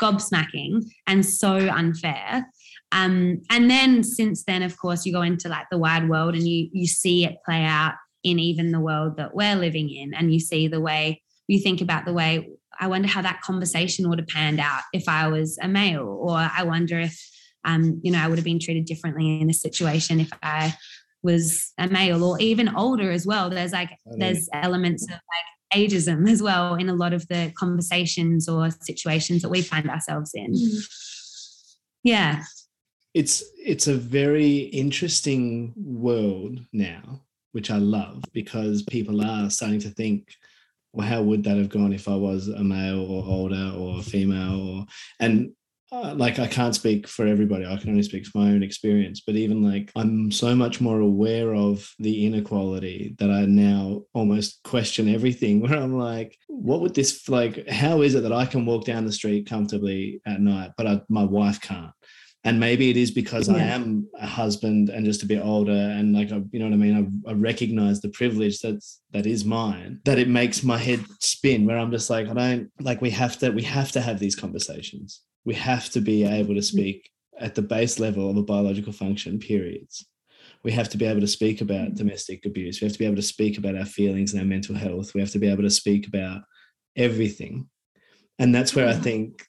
gobsmacking and so unfair. Um, and then since then, of course, you go into like the wide world, and you you see it play out in even the world that we're living in. And you see the way you think about the way, I wonder how that conversation would have panned out if I was a male, or I wonder if, um, you know, I would have been treated differently in this situation if I was a male, or even older as well. There's like, there's elements of like ageism as well in a lot of the conversations or situations that we find ourselves in. Yeah. It's it's a very interesting world now, which I love, because people are starting to think, well, how would that have gone if I was a male or older or female? Or, and uh, like, I can't speak for everybody. I can only speak for my own experience. But even like, I'm so much more aware of the inequality that I now almost question everything, where I'm like, what would this, like, how is it that I can walk down the street comfortably at night, but I, my wife can't? And maybe it is because yeah. I am a husband and just a bit older, and like, I, you know what I mean? I, I recognize the privilege that's, that is mine, that it makes my head spin, where I'm just like, I don't like, we have to, we have to have these conversations. We have to be able to speak at the base level of a biological function, periods. We have to be able to speak about domestic abuse. We have to be able to speak about our feelings and our mental health. We have to be able to speak about everything. And that's where I think,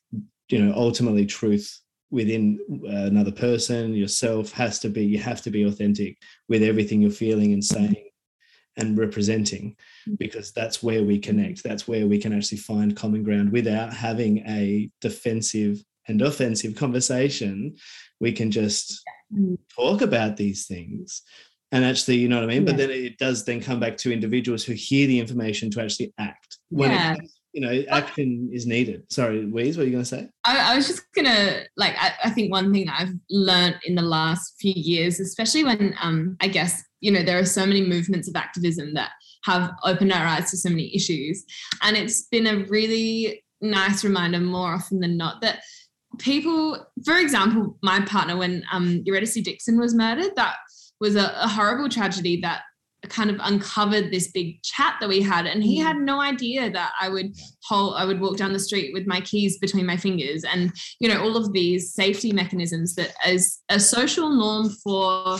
you know, ultimately truth within another person, yourself, has to be, you have to be authentic with everything you're feeling and saying, and representing, because that's where we connect. That's where we can actually find common ground without having a defensive and offensive conversation. We can just talk about these things and actually, you know what I mean? Yeah. But then it does then come back to individuals who hear the information to actually act. When yeah. it, you know, action is needed. Sorry, Weez, what are you going to say? I, I was just going to, like, I, I think one thing I've learned in the last few years, especially when um, I guess, you know, there are so many movements of activism that have opened our eyes to so many issues. And it's been a really nice reminder more often than not that people, for example, my partner, when um, Eurydice Dixon was murdered, that was a, a horrible tragedy that kind of uncovered this big chat that we had, and he had no idea that I would hold, I would walk down the street with my keys between my fingers, and you know, all of these safety mechanisms that is a social norm for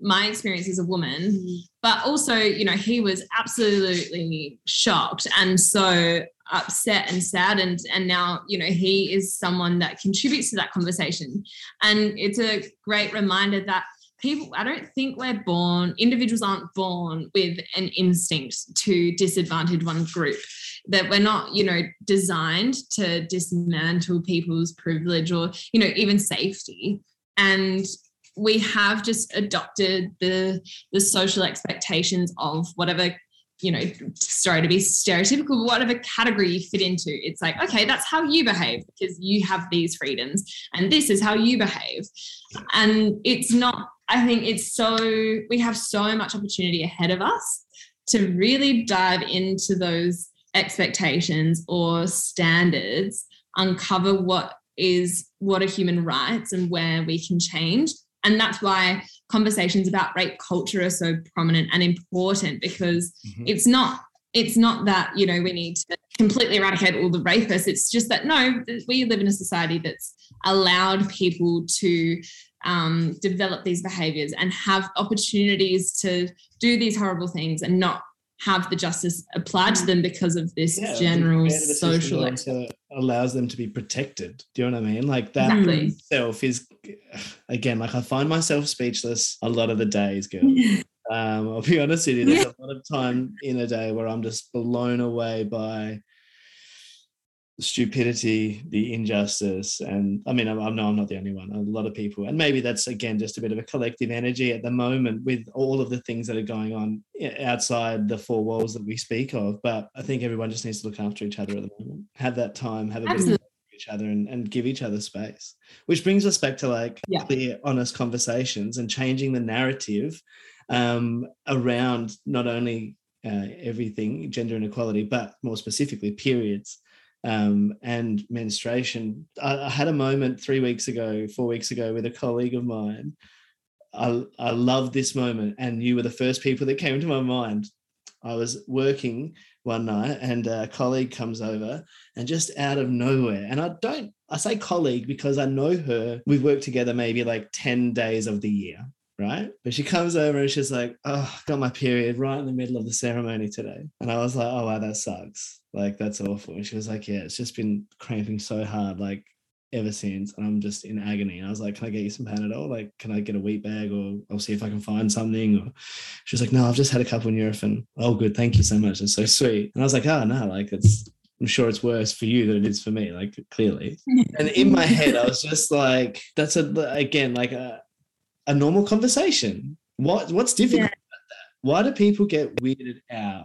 my experience as a woman. But also, you know, he was absolutely shocked and so upset and saddened, and now, you know, he is someone that contributes to that conversation. And it's a great reminder that people, I don't think we're born, individuals aren't born with an instinct to disadvantage one group, that we're not, you know, designed to dismantle people's privilege or, you know, even safety. And we have just adopted the, the social expectations of whatever, you know, sorry to be stereotypical, whatever category you fit into. It's like, okay, that's how you behave because you have these freedoms and this is how you behave. And it's not, I think it's so, we have so much opportunity ahead of us to really dive into those expectations or standards, uncover what is, what are human rights and where we can change. And that's why conversations about rape culture are so prominent and important, because mm-hmm. it's not, it's not that, you know, we need to completely eradicate all the rapists. It's just that, no, we live in a society that's allowed people to um, develop these behaviours and have opportunities to do these horrible things and not have the justice applied to them because of this yeah, general the social that allows them to be protected. Do you know what I mean? Like that exactly. itself is, again, like I find myself speechless a lot of the days, girl. um, I'll be honest with you, there's yeah. a lot of time in a day where I'm just blown away by stupidity, the injustice, and I mean, I know I'm not the only one, a lot of people, and maybe that's again just a bit of a collective energy at the moment with all of the things that are going on outside the four walls that we speak of. But I think everyone just needs to look after each other at the moment, have that time, have a Absolutely. Bit of each other and, and give each other space, which brings us back to like yeah. clear, honest conversations and changing the narrative um, around not only uh, everything gender inequality, but more specifically periods. Um, and menstruation. I, I had a moment three weeks ago, four weeks ago with a colleague of mine. I, I love this moment, and you were the first people that came to my mind. I was working one night and a colleague comes over, and just out of nowhere, and I don't, I say colleague because I know her. We've worked together maybe like ten days of the year, right? But she comes over and she's like, oh, I got my period right in the middle of the ceremony today. And I was like, oh, wow, that sucks. Like, that's awful. And she was like, yeah, it's just been cramping so hard, like, ever since. And I'm just in agony. And I was like, can I get you some Panadol? Like, can I get a wheat bag, or I'll see if I can find something? Or she was like, no, I've just had a couple of Nurofen. Oh, good. Thank you so much. It's so sweet. And I was like, oh, no, like, it's, I'm sure it's worse for you than it is for me, like, clearly. And in my head, I was just like, that's, a again, like a, a normal conversation. What What's difficult yeah. about that? Why do people get weirded out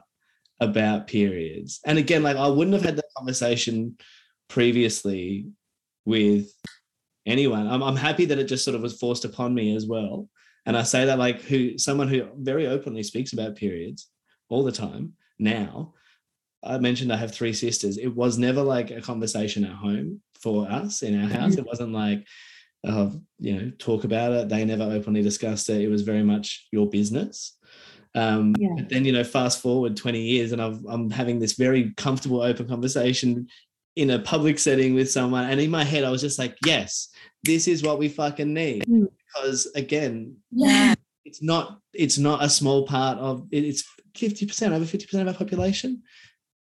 about periods? And again, like I wouldn't have had that conversation previously with anyone. I'm, I'm happy that it just sort of was forced upon me as well. And I say that like who someone who very openly speaks about periods all the time now. I mentioned I have three sisters. It was never like a conversation at home for us in our house. It wasn't like uh, you know, talk about it. They never openly discussed it. It was very much your business. Um, yeah. But then, you know, fast forward twenty years and I've, I'm having this very comfortable, open conversation in a public setting with someone. And in my head, I was just like, yes, this is what we fucking need. Because again, yeah. it's not, it's not a small part of, it's fifty percent, over fifty percent of our population.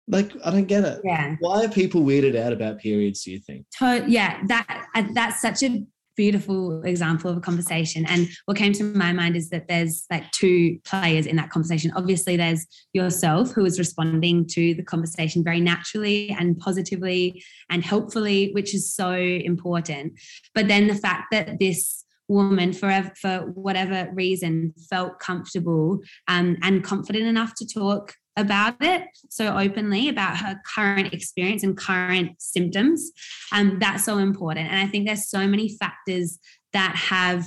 Like, I don't get it. Yeah. Why are people weirded out about periods, do you think? To- yeah, that that's such a beautiful example of a conversation. And what came to my mind is that there's like two players in that conversation. Obviously, there's yourself, who is responding to the conversation very naturally and positively and helpfully, which is so important. But then the fact that this woman, forever, for whatever reason, felt comfortable um, and confident enough to talk about it so openly about her current experience and current symptoms. Um, that's so important. And I think there's so many factors that have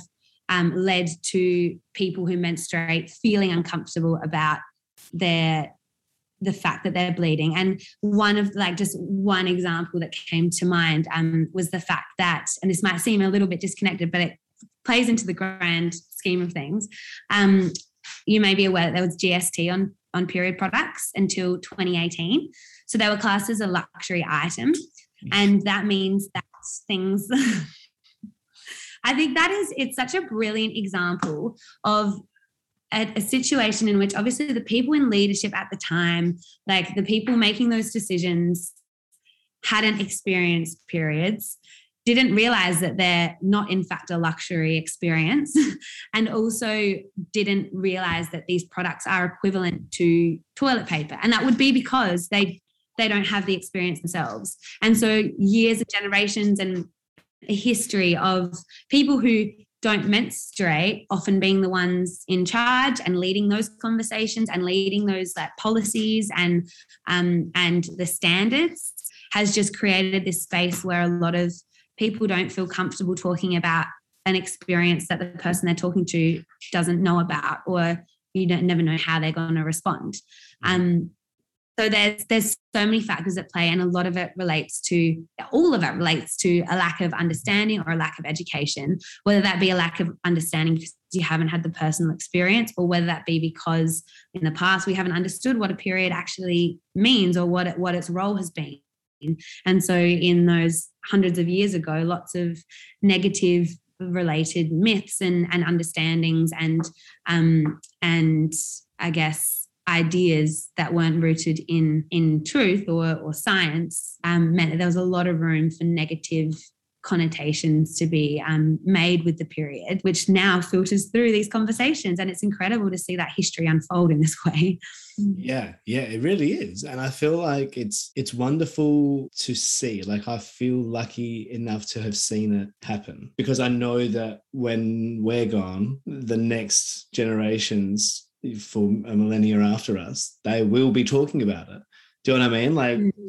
um, led to people who menstruate feeling uncomfortable about their the fact that they're bleeding. And one of like just one example that came to mind um, was the fact that, and this might seem a little bit disconnected, but it plays into the grand scheme of things. Um, you may be aware that there was G S T on on period products until twenty eighteen. So they were classed as a luxury item. And that means that things, I think that is, it's such a brilliant example of a, a situation in which obviously the people in leadership at the time, like the people making those decisions, hadn't experienced periods, didn't realize that they're not in fact a luxury experience, and also didn't realize that these products are equivalent to toilet paper. And that would be because they they don't have the experience themselves. And so years and generations and a history of people who don't menstruate often being the ones in charge and leading those conversations and leading those like policies and um, and the standards has just created this space where a lot of people don't feel comfortable talking about an experience that the person they're talking to doesn't know about, or you don't never know how they're going to respond. Um, so there's there's so many factors at play, and a lot of it relates to, all of it relates to a lack of understanding or a lack of education, whether that be a lack of understanding because you haven't had the personal experience, or whether that be because in the past we haven't understood what a period actually means or what it, what its role has been. And so in those hundreds of years ago, lots of negative related myths and, and understandings and, um, and I guess ideas that weren't rooted in, in truth or, or science um, meant that there was a lot of room for negative connotations to be um, made with the period, which now filters through these conversations. And it's incredible to see that history unfold in this way. Yeah, yeah, it really is. And I feel like it's it's wonderful to see. Like, I feel lucky enough to have seen it happen, because I know that when we're gone, the next generations for a millennia after us, they will be talking about it. Do you know what I mean? Like, mm-hmm.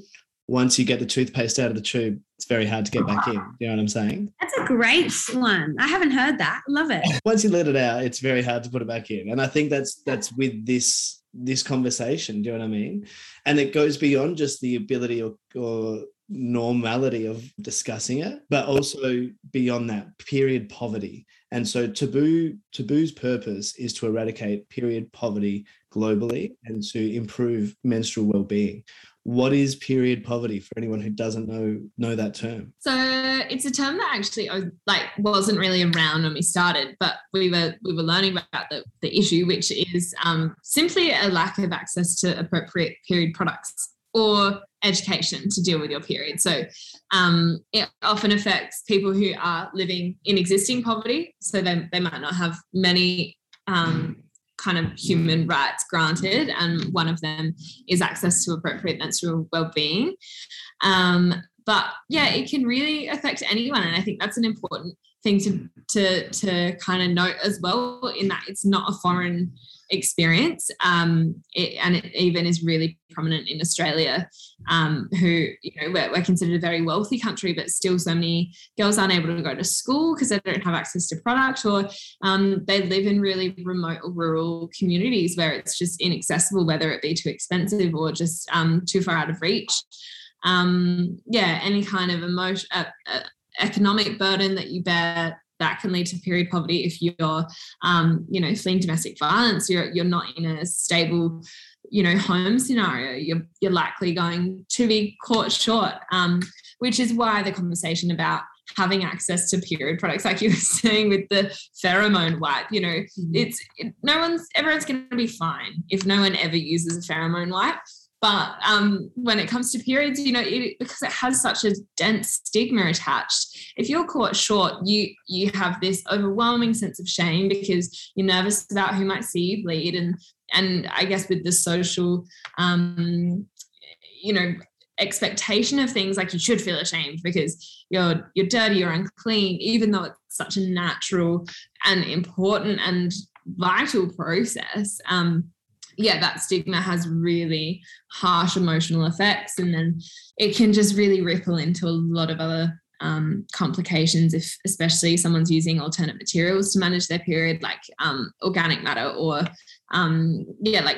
Once you get the toothpaste out of the tube, it's very hard to get back in. You know what I'm saying? That's a great one. I haven't heard that. Love it. Once you let it out, it's very hard to put it back in. And I think that's that's with this this conversation. Do you know what I mean? And it goes beyond just the ability or, or normality of discussing it, but also beyond that, period poverty. And so Taboo Taboo's purpose is to eradicate period poverty globally and to improve menstrual well-being. What is period poverty for anyone who doesn't know know that term? So it's a term that actually like wasn't really around when we started, but we were we were learning about the, the issue, which is um, simply a lack of access to appropriate period products or education to deal with your period. So um, it often affects people who are living in existing poverty, so they, they might not have many um kind of human rights granted, and one of them is access to appropriate menstrual well-being. Um, but yeah, it can really affect anyone, and I think that's an important thing to to to kind of note as well, in that it's not a foreign experience, um, it, and it even is really prominent in Australia, um, who, you know, we're, we're considered a very wealthy country, but still so many girls aren't able to go to school because they don't have access to product, or um, they live in really remote or rural communities where it's just inaccessible, whether it be too expensive or just um, too far out of reach. Um, yeah, any kind of emotion, uh, uh, economic burden that you bear, that can lead to period poverty. If you're, um, you know, fleeing domestic violence, you're you're not in a stable, you know, home scenario. You're you're likely going to be caught short, um, which is why the conversation about having access to period products, like you were saying with the pheromone wipe, you know, mm-hmm. it's it, no one's everyone's going to be fine if no one ever uses a pheromone wipe. But um, when it comes to periods, you know, it, because it has such a dense stigma attached, if you're caught short, you you have this overwhelming sense of shame because you're nervous about who might see you bleed. And, and I guess with the social, um, you know, expectation of things, like you should feel ashamed because you're you're dirty or unclean, even though it's such a natural and important and vital process. Um, yeah, that stigma has really harsh emotional effects, and then it can just really ripple into a lot of other um, complications if especially someone's using alternate materials to manage their period, like um, organic matter or, um, yeah, like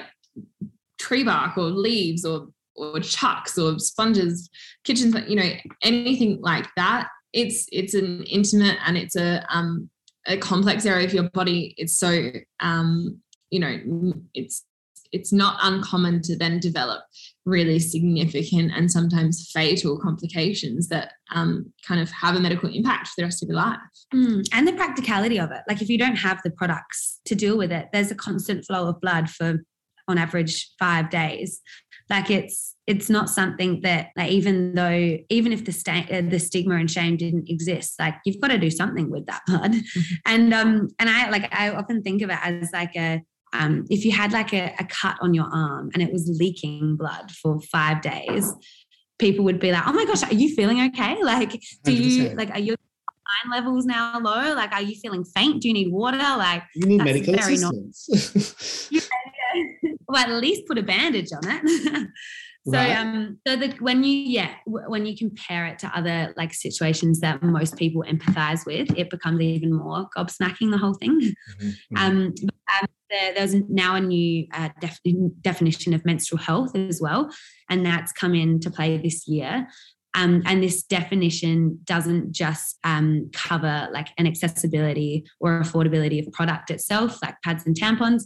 tree bark or leaves or or chucks or sponges, kitchens, you know, anything like that. It's it's an intimate and it's a um, a complex area of your body. It's so, um, you know, it's it's not uncommon to then develop really significant and sometimes fatal complications that um, kind of have a medical impact for the rest of your life. Mm, and the practicality of it. Like if you don't have the products to deal with it, there's a constant flow of blood for, on average, five days. Like it's it's not something that, like, even though even if the sta- uh, the stigma and shame didn't exist, like you've got to do something with that blood. Mm-hmm. And um and I like I often think of it as like a um if you had like a, a cut on your arm and it was leaking blood for five days, people would be like, oh my gosh, are you feeling okay? Like do one hundred percent. You like are your iron levels now low? Like are you feeling faint? Do you need water? Like you need medical assistance. Yeah. Well, at least put a bandage on it. So, right. um, so the, when you, yeah, w- when you compare it to other like situations that most people empathize with, it becomes even more gobsmacking, the whole thing. Mm-hmm. Um, but, um, there, there's now a new uh, def- definition of menstrual health as well, and that's come into play this year. Um, and this definition doesn't just um, cover like an accessibility or affordability of product itself, like pads and tampons,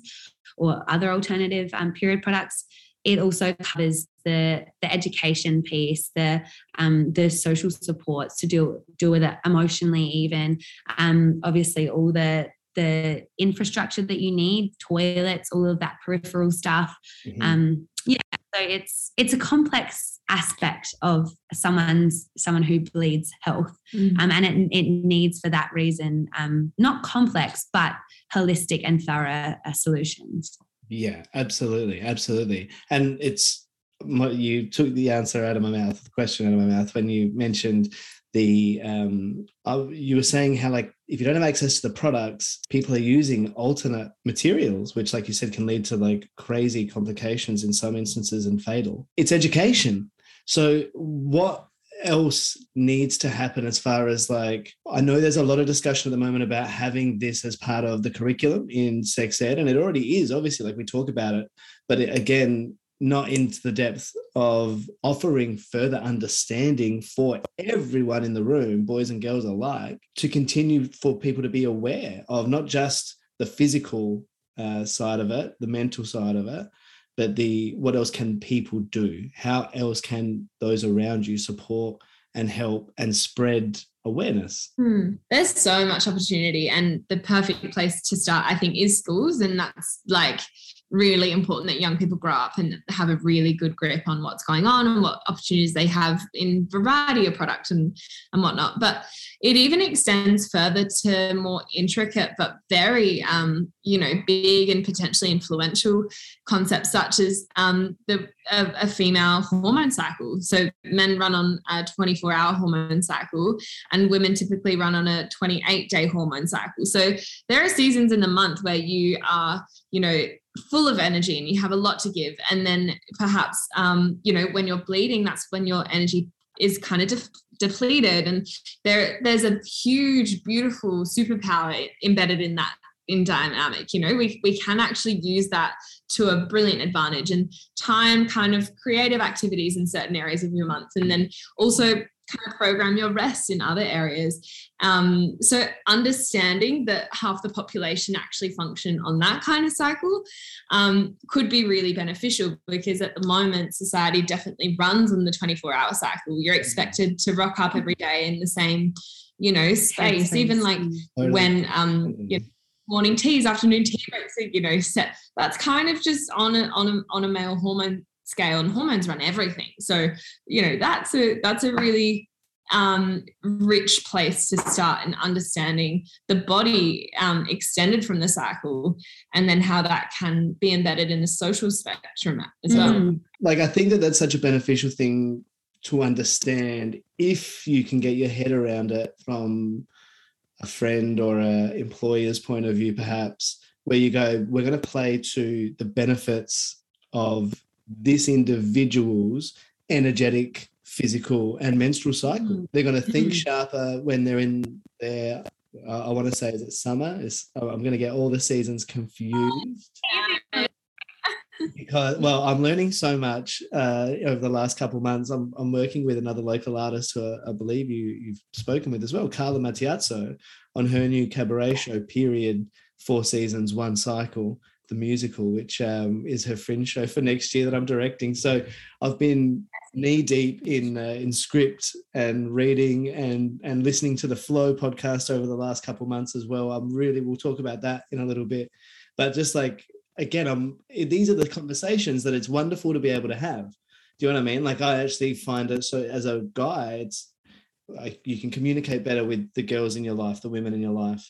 or other alternative um, period products. It also covers the, the education piece, the um, the social supports to deal deal with it emotionally, even um, obviously all the the infrastructure that you need, toilets, all of that peripheral stuff. Mm-hmm. Um, yeah, so it's it's a complex aspect of someone's someone who bleeds health, mm-hmm. um, and it it needs for that reason um, not complex but holistic and thorough uh, solutions. Yeah, absolutely, absolutely. And it's you took the answer out of my mouth, the question out of my mouth when you mentioned the um, you were saying how like if you don't have access to the products, people are using alternate materials, which like you said can lead to like crazy complications in some instances and fatal. It's education. So what else needs to happen as far as like, I know there's a lot of discussion at the moment about having this as part of the curriculum in sex ed, and it already is, obviously, like we talk about it, but it, again, not into the depth of offering further understanding for everyone in the room, boys and girls alike, to continue for people to be aware of not just the physical uh, side of it, the mental side of it, but the what else can people do? How else can those around you support and help and spread awareness? Hmm. There's so much opportunity, and the perfect place to start, I think, is schools. And that's like really important that young people grow up and have a really good grip on what's going on and what opportunities they have in variety of product and, and whatnot. But it even extends further to more intricate but very, um, you know, big and potentially influential concepts such as um, the a, a female hormone cycle. So men run on a twenty-four hour hormone cycle and women typically run on a twenty-eight day hormone cycle. So there are seasons in the month where you are, you know, full of energy and you have a lot to give. And then perhaps, um, you know, when you're bleeding, that's when your energy is kind of def- depleted. And there, there's a huge, beautiful superpower embedded in that, in dynamic. You know, we, we can actually use that to a brilliant advantage, and time kind of creative activities in certain areas of your month. And then also kind of program your rest in other areas. Um, so understanding that half the population actually function on that kind of cycle um, could be really beneficial, because at the moment society definitely runs on the twenty-four hour cycle. You're expected to rock up every day in the same, you know, space, even like totally. When um, you know, morning teas, afternoon tea breaks, you know, set, that's kind of just on a, on a, on a male hormone scale, and hormones run everything. So, you know, that's a that's a really um, rich place to start in understanding the body um, extended from the cycle, and then how that can be embedded in the social spectrum as well. Mm. Like, I think that that's such a beneficial thing to understand if you can get your head around it from a friend or an employer's point of view, perhaps, where you go, we're going to play to the benefits of this individual's energetic, physical and menstrual cycle. Mm-hmm. They're going to think sharper when they're in their, uh, I want to say, is it summer? It's, oh, I'm going to get all the seasons confused. Because, well, I'm learning so much uh, over the last couple of months. I'm, I'm working with another local artist who I, I believe you, you've spoken with as well, Carla Mattiazzo, on her new cabaret show, Period. Four Seasons, One Cycle, the musical, which um, is her fringe show for next year that I'm directing. So I've been knee-deep in uh, in script and reading and and listening to the Flow podcast over the last couple of months as well. I'm really, we'll talk about that in a little bit. But just like, again, I'm, these are the conversations that it's wonderful to be able to have. Do you know what I mean? Like, I actually find it, so as a guy, it's like you can communicate better with the girls in your life, the women in your life.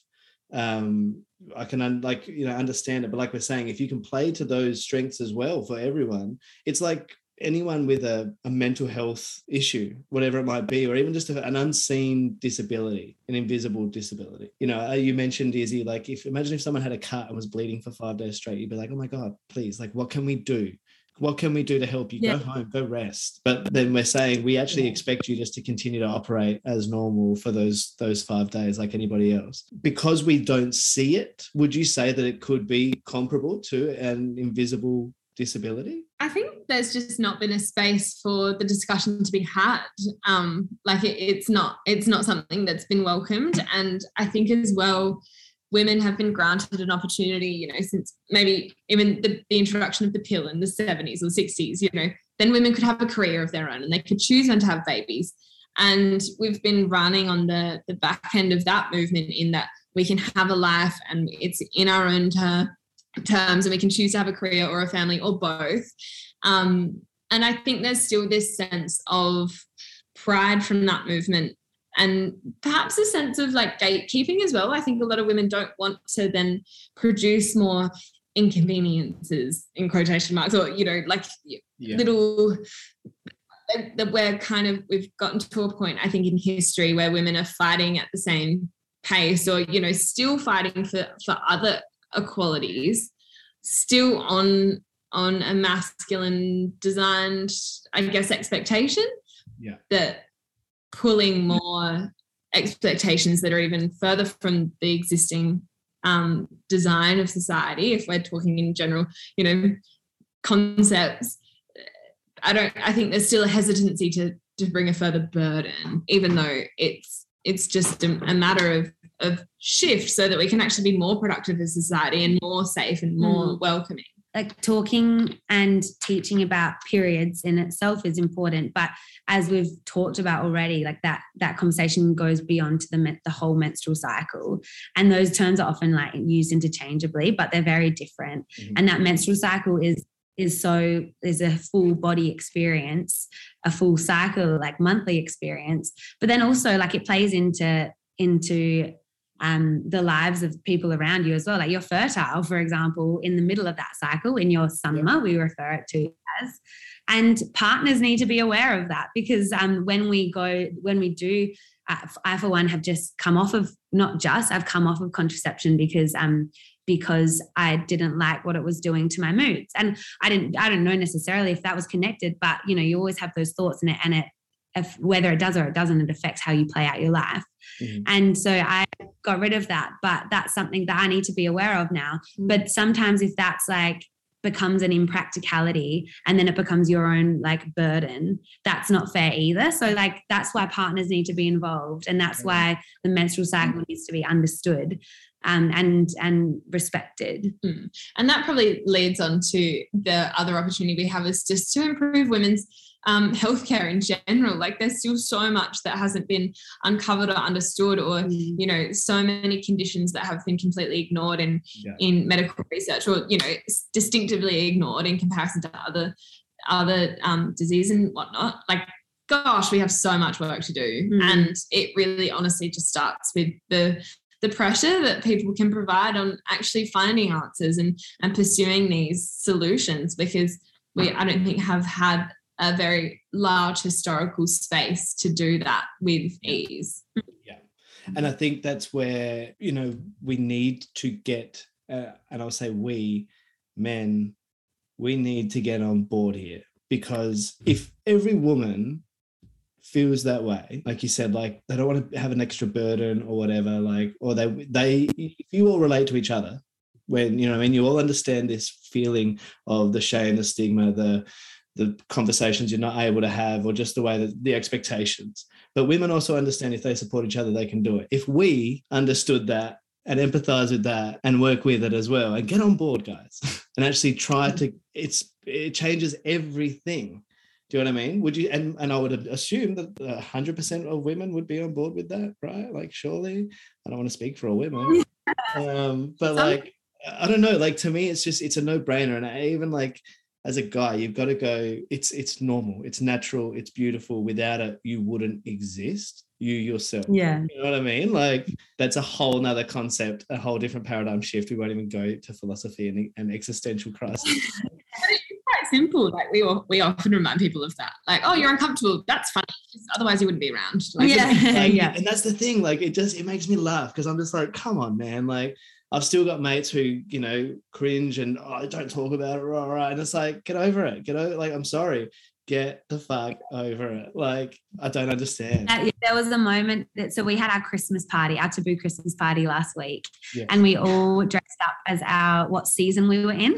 Um, I can like, you know, understand it, but like we're saying, if you can play to those strengths as well for everyone, it's like anyone with a, a mental health issue, whatever it might be, or even just a, an unseen disability, an invisible disability. You know, you mentioned, Izzy, like if imagine if someone had a cut and was bleeding for five days straight, you'd be like, oh my God, please, like, what can we do? What can we do to help you? Yeah. Go home, go rest. But then we're saying we actually expect you just to continue to operate as normal for those those five days like anybody else. Because we don't see it, would you say that it could be comparable to an invisible disability? I think there's just not been a space for the discussion to be had. Um, like it, it's not it's not something that's been welcomed. And I think as well, women have been granted an opportunity, you know, since maybe even the, the introduction of the pill in the seventies or sixties, you know, then women could have a career of their own and they could choose when to have babies. And we've been running on the, the back end of that movement in that we can have a life and it's in our own ter- terms and we can choose to have a career or a family or both. Um, and I think there's still this sense of pride from that movement. And perhaps a sense of like gatekeeping as well. I think a lot of women don't want to then produce more inconveniences in quotation marks, or, you know, like yeah. little that we're kind of, we've gotten to a point, I think, in history where women are fighting at the same pace, or, you know, still fighting for, for other equalities, still on, on a masculine designed, I guess, expectation. Yeah. That, pulling more expectations that are even further from the existing um, design of society, if we're talking in general, you know, concepts. I don't, I think there's still a hesitancy to to bring a further burden, even though it's it's just a, a matter of, of shift so that we can actually be more productive as society and more safe and more mm. welcoming. Like talking and teaching about periods in itself is important, but as we've talked about already, like that that conversation goes beyond to the the whole menstrual cycle, and those terms are often like used interchangeably, but they're very different. Mm-hmm. And that menstrual cycle is is so is a full body experience, a full cycle, like monthly experience, but then also like it plays into into. Um, the lives of people around you as well. Like you're fertile, for example, in the middle of that cycle, in your summer, we refer it to as. And partners need to be aware of that, because um, when we go, when we do, uh, I for one have just come off of, not just, I've come off of contraception because um, because I didn't like what it was doing to my moods, and I didn't, I don't know necessarily if that was connected, but you know, you always have those thoughts, and it, and it, if, whether it does or it doesn't, it affects how you play out your life. Mm-hmm. And so I got rid of that, but that's something that I need to be aware of now. Mm-hmm. But sometimes if that's like becomes an impracticality and then it becomes your own like burden, that's not fair either. So like that's why partners need to be involved, and that's mm-hmm. why the menstrual cycle mm-hmm. needs to be understood um, and and respected. Mm-hmm. And that probably leads on to the other opportunity we have is just to improve women's Um, healthcare in general. Like there's still so much that hasn't been uncovered or understood, or mm. you know, so many conditions that have been completely ignored in yeah. in medical research, or you know, distinctively ignored in comparison to other other um, disease and whatnot, like, gosh, we have so much work to do. Mm. And it really honestly just starts with the the pressure that people can provide on actually finding answers and, and pursuing these solutions, because we, I don't think, have had a very large historical space to do that with ease. Yeah. And I think that's where, you know, we need to get, uh, and I'll say we, men, we need to get on board here, because if every woman feels that way, like you said, like they don't want to have an extra burden or whatever, like, or they, they, if you all relate to each other, when, you know, and you all understand this feeling of the shame, the stigma, the, the conversations you're not able to have, or just the way that the expectations. But women also understand if they support each other, they can do it. If we understood that and empathize with that and work with it as well and get on board, guys, and actually try to, it's, it changes everything. Do you know what I mean? Would you, and, and I would assume that one hundred percent of women would be on board with that, right? Like, surely, I don't want to speak for all women, um, but like, I don't know, like, to me, it's just, it's a no brainer. And I even, like, as a guy, you've got to go, it's, it's normal, it's natural, it's beautiful. Without it, you wouldn't exist. You yourself. Yeah. You know what I mean? Like, that's a whole nother concept, a whole different paradigm shift. We won't even go to philosophy and, and existential crisis. Quite simple. Like, we we often remind people of that. Like, oh, you're uncomfortable. That's funny. Otherwise, you wouldn't be around. Like, yeah. Like, yeah. And that's the thing. Like, it just, it makes me laugh, because I'm just like, come on, man. Like, I've still got mates who, you know, cringe and, oh, don't talk about it. All right. And it's like, get over it. Get over it. Like, I'm sorry. Get the fuck over it. Like, I don't understand. Uh, yeah, there was a moment that, so we had our Christmas party, our taboo Christmas party last week, yeah. and we all dressed up as our, what season we were in.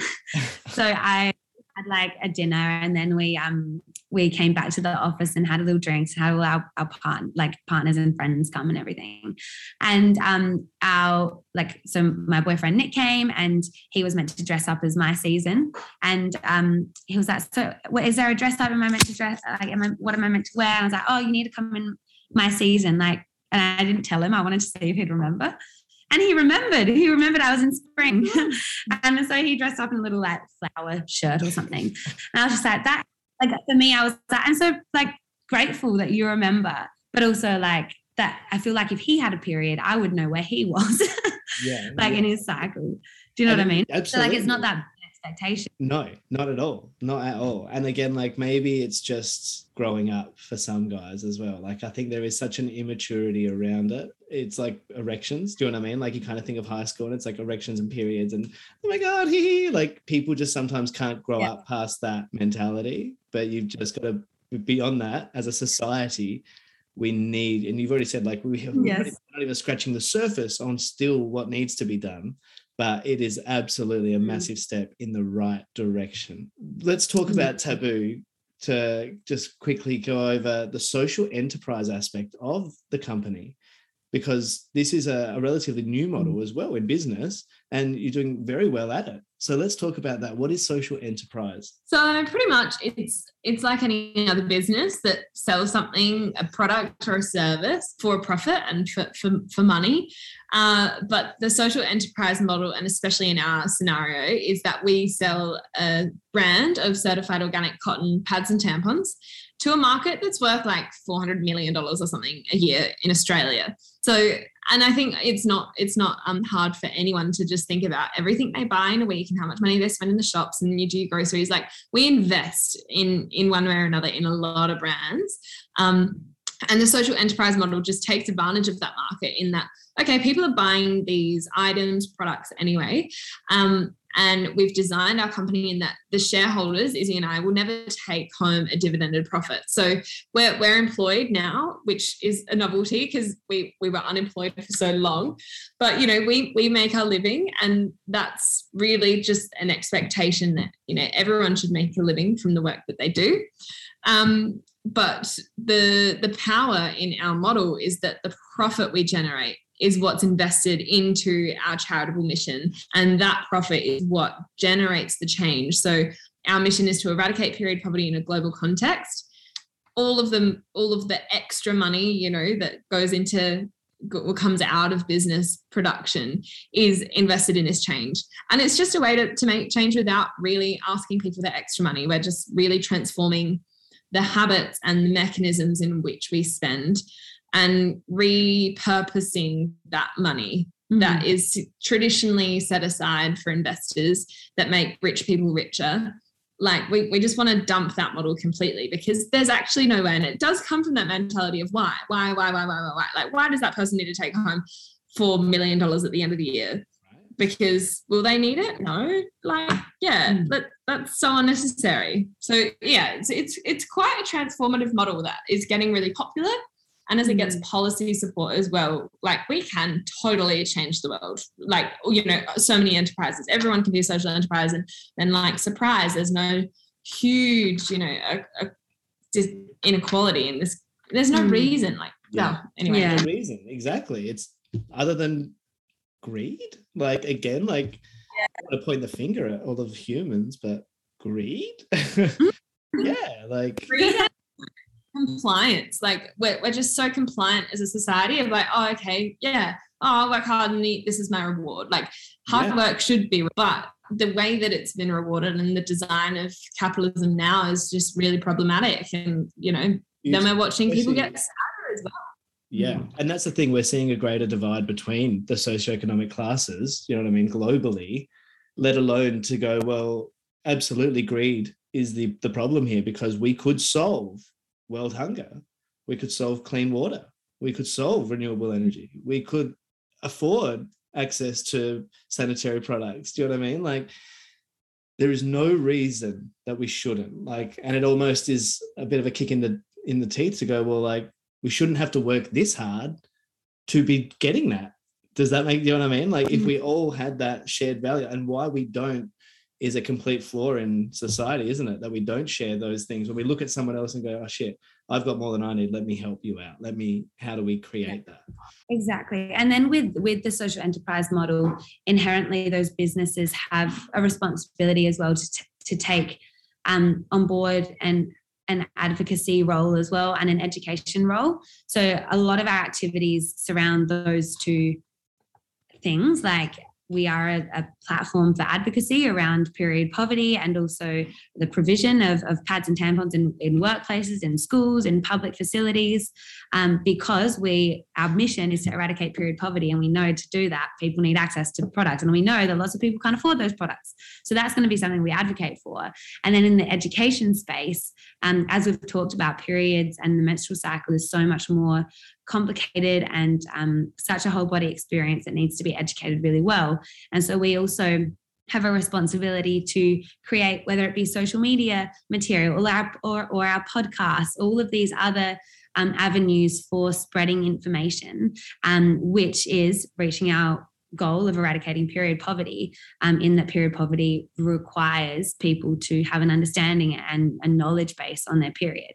So I had like a dinner, and then we um we came back to the office and had a little drinks, had all our, our part, like partners and friends come and everything. And um our, like, so my boyfriend Nick came, and he was meant to dress up as my season. And um he was like, so what, is there a dress up? Am I meant to dress? Like, am I, what am I meant to wear? And I was like, oh, you need to come in my season. Like, and I didn't tell him. I wanted to see if he'd remember. And he remembered, he remembered I was in spring. And so he dressed up in a little like flower shirt or something. And I was just like, that, like, for me, I was like, I'm so like grateful that you remember, but also like that I feel like if he had a period, I would know where he was, yeah, like yeah. in his cycle. Do you know and what I mean? Absolutely. So like, it's not that expectation. No, not at all. Not at all. And again, like, maybe it's just growing up for some guys as well. Like, I think there is such an immaturity around it. It's like erections. Do you know what I mean? Like, you kind of think of high school and it's like erections and periods and, oh my God, hee hee. Like, people just sometimes can't grow yeah. up past that mentality, but you've just got to, beyond that, as a society, we need, and you've already said, like, we have yes. already, not even scratching the surface on still what needs to be done. But it is absolutely a massive step in the right direction. Let's talk about Taboo to just quickly go over the social enterprise aspect of the company, because this is a, a relatively new model as well in business, and you're doing very well at it. So let's talk about that. What is social enterprise? So pretty much it's it's like any other business that sells something, a product or a service, for a profit and for, for, for money. Uh, but the social enterprise model, and especially in our scenario, is that we sell a brand of certified organic cotton pads and tampons to a market that's worth like four hundred million dollars or something a year in Australia. So, and I think it's not it's not um, hard for anyone to just think about everything they buy in a week and how much money they spend in the shops and you do your groceries. Like, we invest in in one way or another in a lot of brands. Um, and the social enterprise model just takes advantage of that market in that, okay, people are buying these items, products anyway. Um, and we've designed our company in that the shareholders, Izzy and I, will never take home a dividended profit. So we're, we're employed now, which is a novelty because we, we were unemployed for so long. But, you know, we we make our living, and that's really just an expectation that, you know, everyone should make a living from the work that they do. Um, but the the power in our model is that the profit we generate is what's invested into our charitable mission. And that profit is what generates the change. So our mission is to eradicate period poverty in a global context. All of them, all of the extra money, you know, that goes into comes out of business production is invested in this change. And it's just a way to, to make change without really asking people for extra money. We're just really transforming the habits and the mechanisms in which we spend and repurposing that money mm-hmm. that is traditionally set aside for investors that make rich people richer. Like we, we just want to dump that model completely, because there's actually no way. And it does come from that mentality of why, why, why, why, why, why, why? Like, why does that person need to take home four million dollars at the end of the year? Because will they need it? No. Like, yeah, that, that's so unnecessary. So yeah, it's, it's, it's quite a transformative model that is getting really popular. And as it gets policy support as well, like we can totally change the world. Like, you know, so many enterprises, everyone can be a social enterprise, and then like, surprise, there's no huge, you know, a, a inequality in this. There's no reason. Like, yeah. no, anyway. Yeah. No reason, exactly. It's other than greed. Like, again, like yeah. I want to point the finger at all of humans, but greed? yeah, like... Greed. Compliance, like we're, we're just so compliant as a society of like, oh, okay, yeah, oh, I work hard and eat, this is my reward. Like hard yeah. work should be, but the way that it's been rewarded and the design of capitalism now is just really problematic. And, you know, it's, then we're watching people get sadder as well. Yeah. And that's the thing, we're seeing a greater divide between the socioeconomic classes, you know what I mean, globally, let alone to go, well, absolutely greed is the, the problem here, because we could solve world hunger, we could solve clean water, we could solve renewable energy, we could afford access to sanitary products. Do you know what I mean? Like, there is no reason that we shouldn't. Like, and it almost is a bit of a kick in the in the teeth to go, well, like, we shouldn't have to work this hard to be getting that. Does that make, do you know what I mean? Like, if we all had that shared value, and why we don't is a complete flaw in society, isn't it? That we don't share those things. When we look at someone else and go, oh shit, I've got more than I need, let me help you out. Let me, how do we create yeah. that? Exactly. And then with, with the social enterprise model, inherently those businesses have a responsibility as well to, t- to take um, on board and an advocacy role as well, and an education role. So a lot of our activities surround those two things. Like, we are a, a platform for advocacy around period poverty, and also the provision of, of pads and tampons in, in workplaces, in schools, in public facilities, um, because we our mission is to eradicate period poverty, and we know to do that, people need access to products, and we know that lots of people can't afford those products. So that's going to be something we advocate for. And then in the education space, um, as we've talked about, periods and the menstrual cycle is so much more complicated and um, such a whole body experience that needs to be educated really well. And so we also have a responsibility to create, whether it be social media material or our, or, or our podcasts, all of these other um, avenues for spreading information, um, which is reaching our goal of eradicating period poverty, um, in that period poverty requires people to have an understanding and a knowledge base on their period.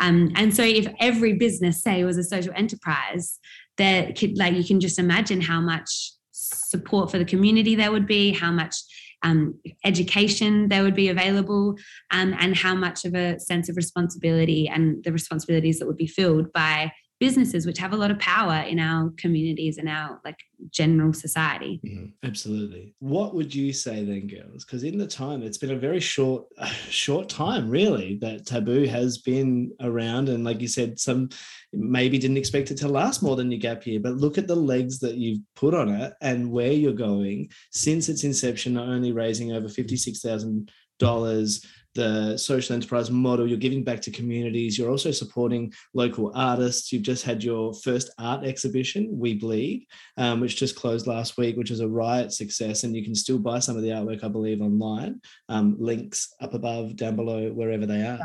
Um, and so if every business, say, was a social enterprise, that could, like, you can just imagine how much support for the community there would be, how much um, education there would be available, um, and how much of a sense of responsibility and the responsibilities that would be filled by businesses, which have a lot of power in our communities and our, like, general society. Mm, absolutely. What would you say then, girls? Because in the time, it's been a very short, uh, short time, really, that Taboo has been around. And like you said, some maybe didn't expect it to last more than your gap year, but look at the legs that you've put on it and where you're going since its inception, not only raising over fifty-six thousand dollars, the social enterprise model, you're giving back to communities, you're also supporting local artists. You've just had your first art exhibition, We Bleed, um, which just closed last week, which was a riot success, and you can still buy some of the artwork, I believe, online. Um, links up above, down below, wherever they are.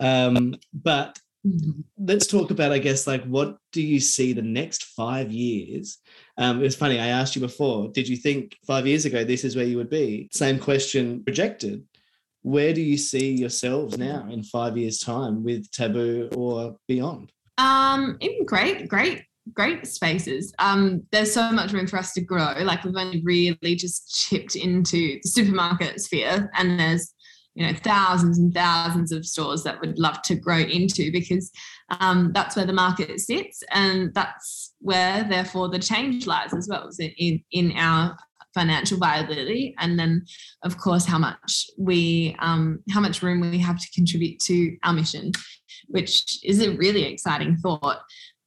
Um, but let's talk about, I guess, like, what do you see the next five years? Um, it was funny, I asked you before, did you think five years ago this is where you would be? Same question rejected. Where do you see yourselves now in five years' time with Taboo or beyond? Um, in great, great, great spaces. Um, there's so much room for us to grow. Like, we've only really just chipped into the supermarket sphere, and there's you know, thousands and thousands of stores that would love to grow into, because um, that's where the market sits, and that's where, therefore, the change lies as well, is in, in our financial viability, and then, of course, how much we, um, how much room we have to contribute to our mission, which is a really exciting thought.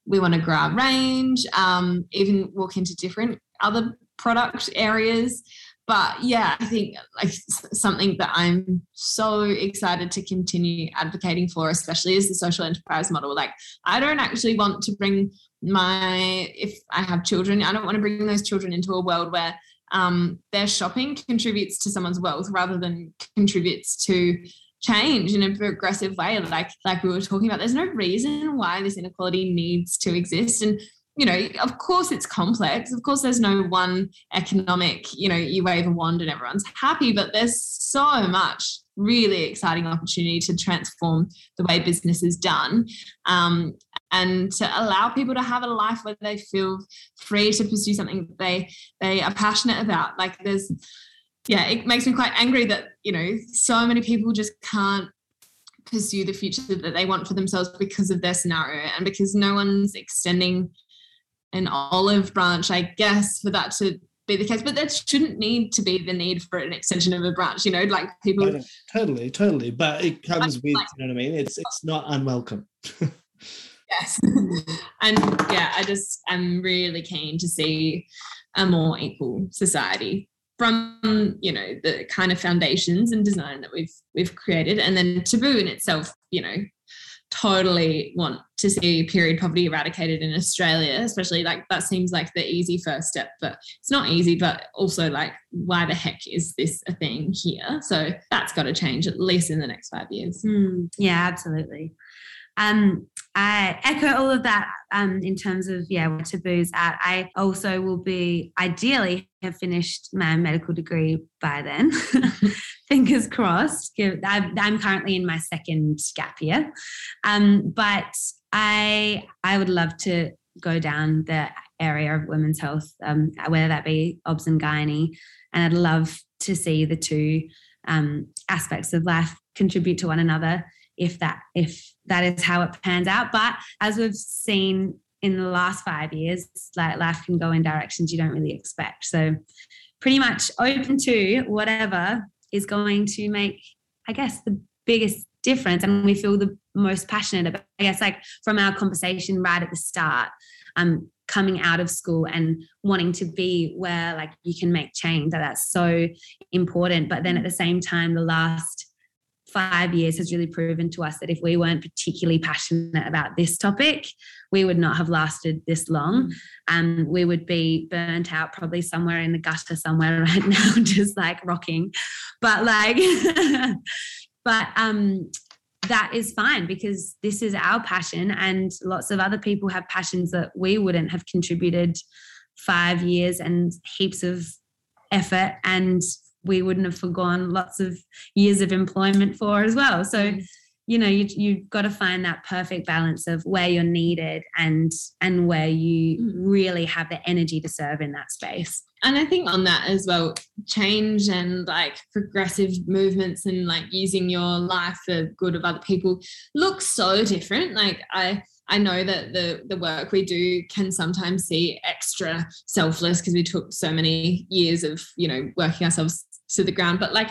We want to grow our range, um, even walk into different other product areas. But yeah, I think like something that I'm so excited to continue advocating for, especially is the social enterprise model. Like, I don't actually want to bring my, if I have children, I don't want to bring those children into a world where um, their shopping contributes to someone's wealth rather than contributes to change in a progressive way. Like, like we were talking about, there's no reason why this inequality needs to exist. And you know, of course it's complex. Of course there's no one economic, you know, you wave a wand and everyone's happy, but there's so much really exciting opportunity to transform the way business is done, um, and to allow people to have a life where they feel free to pursue something they they are passionate about. Like there's, yeah, it makes me quite angry that, you know, so many people just can't pursue the future that they want for themselves because of their scenario, and because no one's extending an olive branch, I guess, for that to be the case. But that shouldn't need to be the need for an extension of a branch, you know, like people... Totally, totally. But it comes with, like, you know what I mean? It's it's not unwelcome. Yes. And, yeah, I just am really keen to see a more equal society from, you know, the kind of foundations and design that we've we've created. And then Taboo in itself, you know, totally want to see period poverty eradicated in Australia, especially. Like, that seems like the easy first step, but it's not easy. But also, like, why the heck is this a thing here? So that's got to change, at least in the next five years. Mm, yeah, absolutely. Um, I echo all of that um, in terms of, yeah, where Taboo's at. I also will be, ideally, have finished my medical degree by then. Fingers crossed. I'm currently in my second gap year. Um, but I I would love to go down the area of women's health, um, whether that be obs and gynae, and I'd love to see the two um, aspects of life contribute to one another, if that if that is how it pans out. But as we've seen in the last five years, like, life can go in directions you don't really expect. So pretty much open to whatever is going to make, I guess, the biggest difference and we feel the most passionate about. I guess, like, from our conversation right at the start, um, coming out of school and wanting to be where, like, you can make change, that that's so important. But then at the same time, the last five years has really proven to us that if we weren't particularly passionate about this topic, we would not have lasted this long. Um, we would be burnt out, probably somewhere in the gutter somewhere right now, just like rocking. But like, but um, that is fine, because this is our passion, and lots of other people have passions that we wouldn't have contributed five years and heaps of effort, and we wouldn't have forgone lots of years of employment for as well. So, you know, you, you've got to find that perfect balance of where you're needed and and where you really have the energy to serve in that space. And I think on that as well, change and, like, progressive movements and, like, using your life for good of other people looks so different. Like, I... I know that the, the work we do can sometimes seem extra selfless because we took so many years of, you know, working ourselves to the ground. But, like,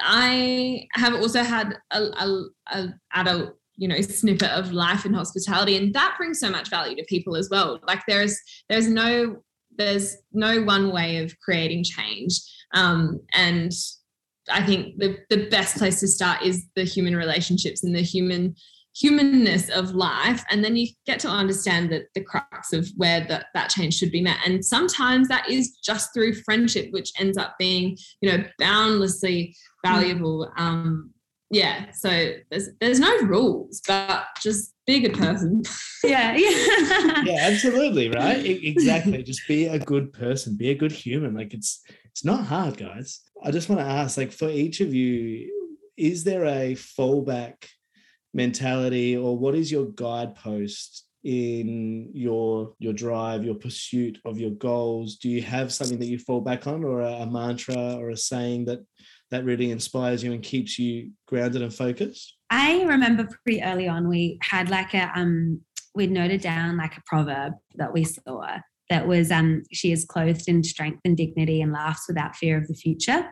I have also had a, a, a adult, you know, snippet of life in hospitality, and that brings so much value to people as well. Like, there's there's no there's no one way of creating change, um, and I think the the best place to start is the human relationships and the human. humanness of life, and then you get to understand that the crux of where that, that change should be met. And sometimes that is just through friendship, which ends up being, you know, boundlessly valuable. Um yeah, so there's there's no rules, but just be a good person. Yeah, yeah. Yeah, absolutely, right? Exactly. Just be a good person, be a good human. Like, it's it's not hard, guys. I just want to ask, like, for each of you, is there a fallback mentality, or what is your guidepost in your your drive, your pursuit of your goals? Do you have something that you fall back on, or a, a mantra or a saying that that really inspires you and keeps you grounded and focused? I remember pretty early on we had like a, um, we'd noted down like a proverb that we saw that was, um, she is clothed in strength and dignity and laughs without fear of the future,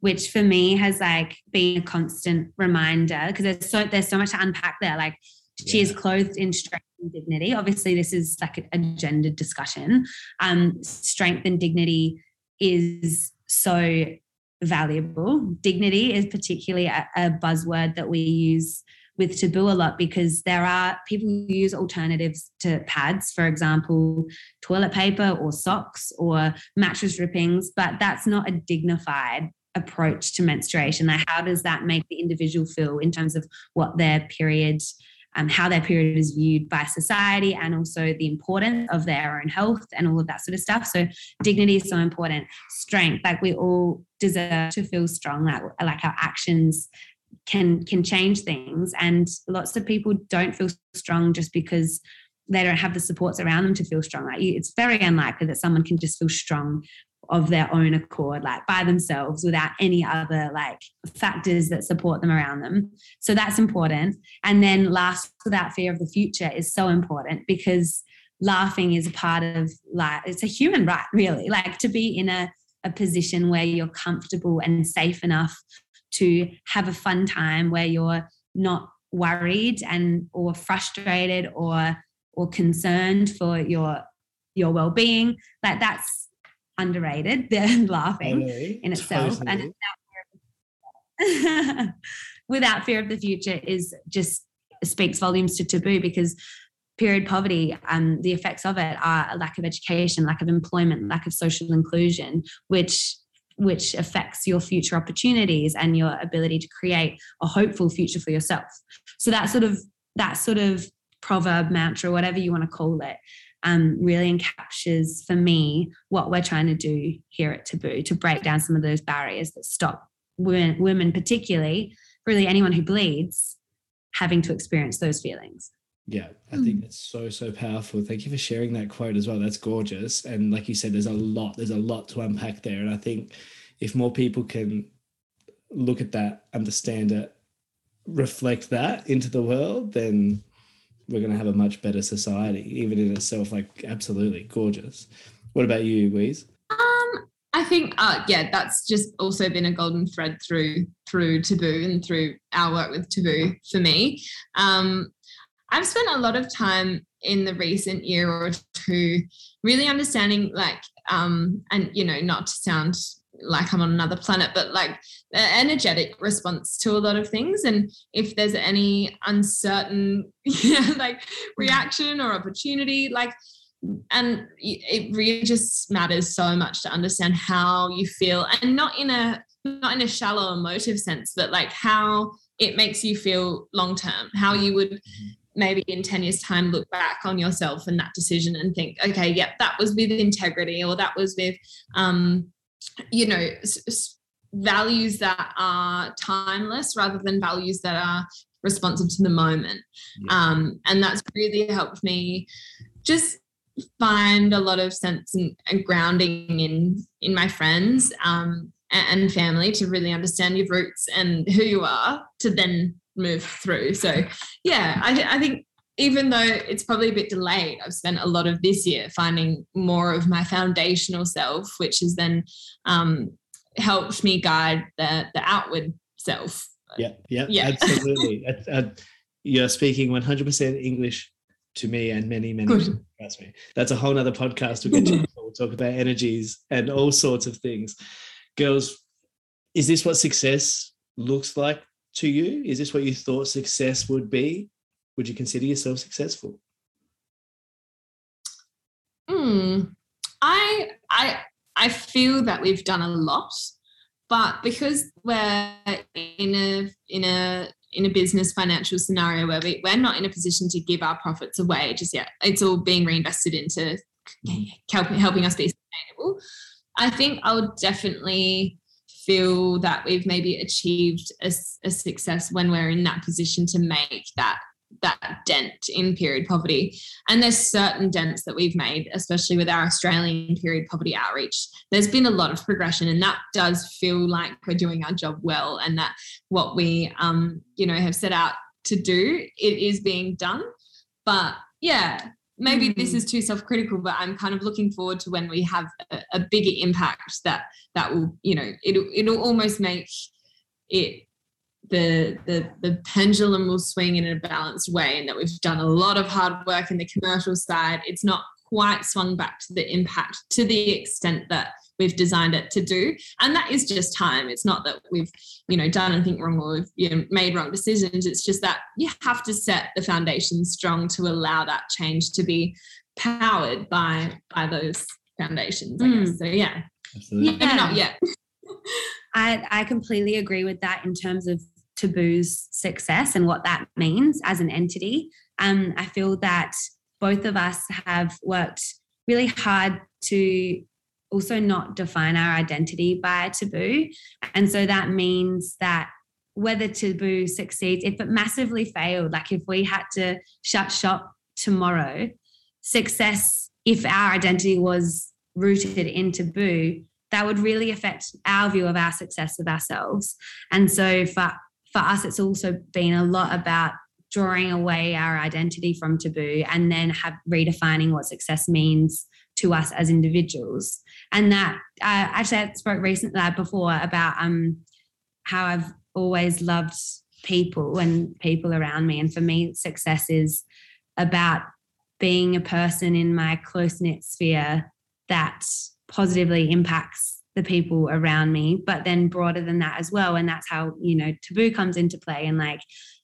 which for me has like been a constant reminder, because there's so, there's so much to unpack there. Like yeah. She is clothed in strength and dignity. Obviously this is like a gendered discussion. Um, strength and dignity is so valuable. Dignity is particularly a, a buzzword that we use with Taboo a lot, because there are people who use alternatives to pads, for example, toilet paper or socks or mattress drippings, but that's not a dignified approach to menstruation. Like, how does that make the individual feel in terms of what their period, um, how their period is viewed by society, and also the importance of their own health and all of that sort of stuff. So dignity is so important. Strength, like we all deserve to feel strong, like, like our actions can can change things, and lots of people don't feel strong just because they don't have the supports around them to feel strong. Like, it's very unlikely that someone can just feel strong of their own accord, like by themselves, without any other like factors that support them around them. So that's important. And then last, without fear of the future is so important, because laughing is a part of life. It's a human right, really, like to be in a, a position where you're comfortable and safe enough to have a fun time, where you're not worried and or frustrated or or concerned for your your well-being. Like, that's underrated, than laughing totally, in itself. Totally. And without fear, of, without fear of the future is just speaks volumes to Taboo, because period poverty, um, the effects of it are a lack of education, lack of employment, lack of social inclusion, which which affects your future opportunities and your ability to create a hopeful future for yourself. So that sort of that sort of proverb, mantra, whatever you want to call it, Um, really encaptures for me what we're trying to do here at Taboo, to break down some of those barriers that stop women, women particularly, really anyone who bleeds, having to experience those feelings. Yeah, I think that's so, so powerful. Thank you for sharing that quote as well. That's gorgeous. And like you said, there's a lot, there's a lot to unpack there. And I think if more people can look at that, understand it, reflect that into the world, then we're going to have a much better society, even in itself. Like, absolutely gorgeous. What about you, Louise? Um, I think, uh, yeah, that's just also been a golden thread through through Taboo and through our work with Taboo for me. Um, I've spent a lot of time in the recent year or two really understanding, like, um, and, you know, not to sound like I'm on another planet, but like the energetic response to a lot of things, and if there's any uncertain you know, like reaction or opportunity, like, and it really just matters so much to understand how you feel, and not in a not in a shallow emotive sense, but like how it makes you feel long term, how you would maybe in ten years time look back on yourself and that decision and think, okay, yep, that was with integrity, or that was with um you know, values that are timeless rather than values that are responsive to the moment. Yeah. Um, and that's really helped me just find a lot of sense and, and grounding in, in my friends um, and, and family, to really understand your roots and who you are to then move through. So, yeah, I, I think even though it's probably a bit delayed, I've spent a lot of this year finding more of my foundational self, which has then um, helped me guide the, the outward self. Yeah, yeah, yeah. Absolutely. I, I, you're speaking one hundred percent English to me and many, many people, trust me. That's a whole other podcast. We'll, get to, we'll talk about energies and all sorts of things. Girls, is this what success looks like to you? Is this what you thought success would be? Would you consider yourself successful? Mm, I I I feel that we've done a lot, but because we're in a in a in a business financial scenario where we, we're not in a position to give our profits away just yet, it's all being reinvested into helping helping us be sustainable. I think I'll definitely feel that we've maybe achieved a, a success when we're in that position to make that that dent in period poverty. And there's certain dents that we've made, especially with our Australian period poverty outreach. There's been a lot of progression, and that does feel like we're doing our job well, and that what we, um, you know, have set out to do, it is being done. But yeah, maybe mm. this is too self-critical, but I'm kind of looking forward to when we have a, a bigger impact that that will, you know, it it'll almost make it, the the the pendulum will swing in a balanced way, and that we've done a lot of hard work in the commercial side. It's not quite swung back to the impact to the extent that we've designed it to do. And that is just time. It's not that we've, you know, done anything wrong, or we've, you know, made wrong decisions. It's just that you have to set the foundation strong to allow that change to be powered by by those foundations, I guess. Mm. So yeah. Absolutely. Yeah. Maybe not yet. I, I completely agree with that in terms of Taboo's success and what that means as an entity. Um, I feel that both of us have worked really hard to also not define our identity by Taboo. And so that means that whether Taboo succeeds, if it massively failed, like if we had to shut shop tomorrow, success, if our identity was rooted in Taboo, that would really affect our view of our success of ourselves. And so for, for us, it's also been a lot about drawing away our identity from Taboo and then have redefining what success means to us as individuals. And that, uh, actually, I spoke recently uh, before about um, how I've always loved people and people around me. And for me, success is about being a person in my close-knit sphere that positively impacts the people around me, but then broader than that as well. And that's how, you know, Taboo comes into play, and like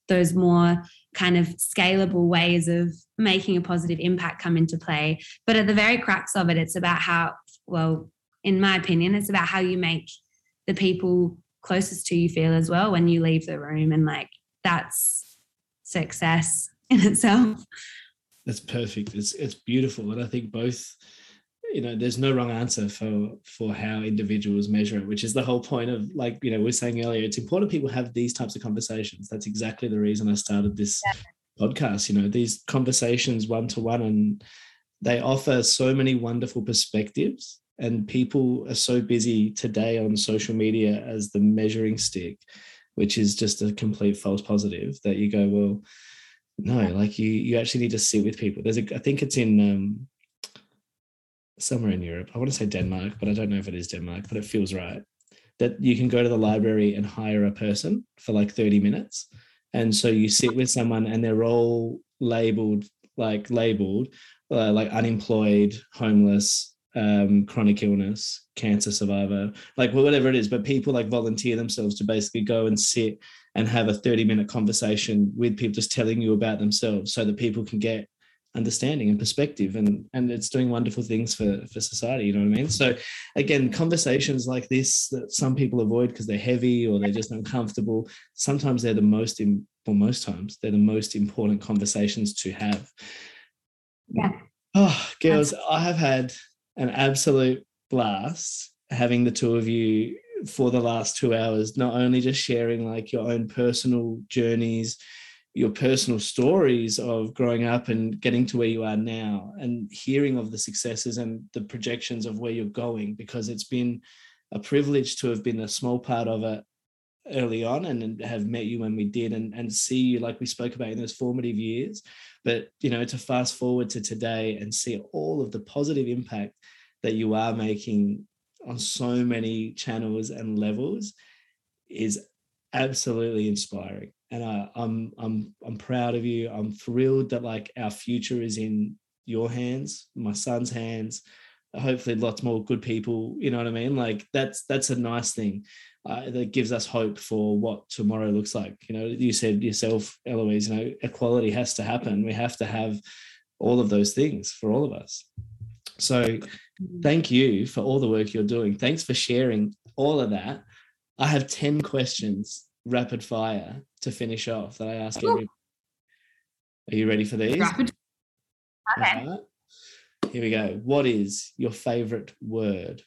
those more kind of scalable ways of making a positive impact come into play. But at the very crux of it, it's about how, well, in my opinion, it's about how you make the people closest to you feel as well when you leave the room. And like, that's success in itself. That's perfect. It's it's beautiful. And I think both, you know, there's no wrong answer for for how individuals measure it, which is the whole point of, like, you know, we were saying earlier, it's important people have these types of conversations. That's exactly the reason I started this yeah. podcast. You know, these conversations one-to-one, and they offer so many wonderful perspectives, and people are so busy today on social media as the measuring stick, which is just a complete false positive, that you go, well, no, like you you actually need to sit with people. There's a, I think it's in, um, somewhere in Europe, I want to say Denmark, but I don't know if it is Denmark, but it feels right, that you can go to the library and hire a person for like thirty minutes. And so you sit with someone and they're all labeled, like labeled, uh, like unemployed, homeless, um, chronic illness, cancer survivor, like whatever it is. But people like volunteer themselves to basically go and sit and have a thirty minute conversation with people just telling you about themselves, so that people can get understanding and perspective, and and it's doing wonderful things for for society, you know what I mean? So again, conversations like this that some people avoid because they're heavy or they're just uncomfortable, sometimes they're the most in, or most times they're the most important conversations to have. Yeah. Oh, girls, I have had an absolute blast having the two of you for the last two hours, not only just sharing like your own personal journeys, your personal stories of growing up and getting to where you are now, and hearing of the successes and the projections of where you're going, because it's been a privilege to have been a small part of it early on and have met you when we did, and, and see you, like we spoke about, in those formative years. But, you know, to fast forward to today and see all of the positive impact that you are making on so many channels and levels is absolutely inspiring. And I, I'm I'm I'm proud of you. I'm thrilled that like our future is in your hands, my son's hands. Hopefully, lots more good people. You know what I mean? Like that's that's a nice thing uh, that gives us hope for what tomorrow looks like. You know, you said yourself, Eloise. You know, equality has to happen. We have to have all of those things for all of us. So, thank you for all the work you're doing. Thanks for sharing all of that. I have ten questions. Rapid fire to finish off that I ask everyone. Are you ready for these? Rapid. Okay. Right. Here we go. What is your favorite word?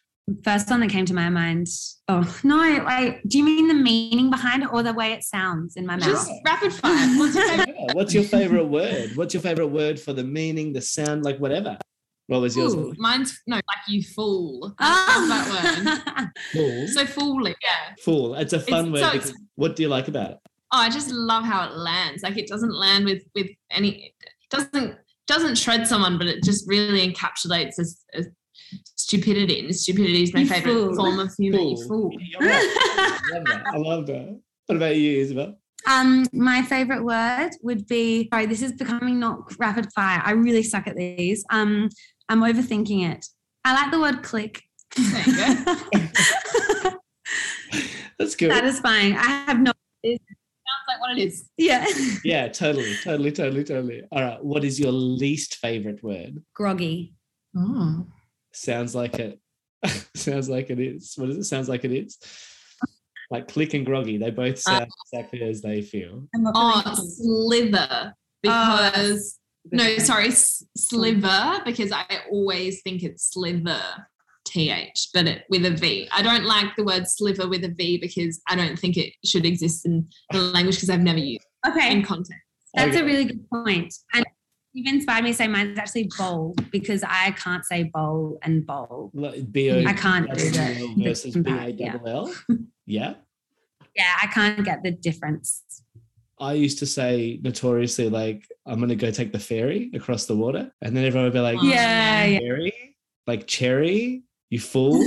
First one that came to my mind. Oh, no. I, do you mean the meaning behind it or the way it sounds in my mouth? Just rapid fire. What's your favorite, yeah, what's your favorite word? What's your favorite word for the meaning, the sound, like whatever? What was yours? Ooh, mine's, no, like you fool. Oh. That word. Fool. So fooling, yeah. Fool. It's a fun it's, word. So because, what do you like about it? Oh, I just love how it lands. Like it doesn't land with, with any, it doesn't, doesn't shred someone, but it just really encapsulates as, as stupidity, and stupidity is my you favorite fool. form of humor. Fool. You fool. I love that. I love that. What about you, Isobel? Um, my favorite word would be. Sorry, this is becoming not rapid fire. I really suck at these. Um, I'm overthinking it. I like the word click. There you go. That's good. Satisfying. I have no. It sounds like what it is. Yeah. Yeah. Totally. Totally. Totally. Totally. All right. What is your least favorite word? Groggy. Oh. Sounds like it. Sounds like it is. What is it? Sounds like it is. Like click and groggy. They both sound uh, exactly as they feel. Oh, slither. Because, uh, no, sorry, sliver, because I always think it's slither, T H, but it, with a V. I don't like the word sliver with a V because I don't think it should exist in the language because I've never used it okay. in context. That's okay. a really good point. And you've inspired me to say mine's actually bowl because I can't say bowl and bowl. B O W L I can't do that. Versus B A W L. Yeah? Yeah, I can't get the difference. I used to say notoriously, like, I'm going to go take the ferry across the water. And then everyone would be like, yeah, ferry? Yeah. Like cherry? You fool?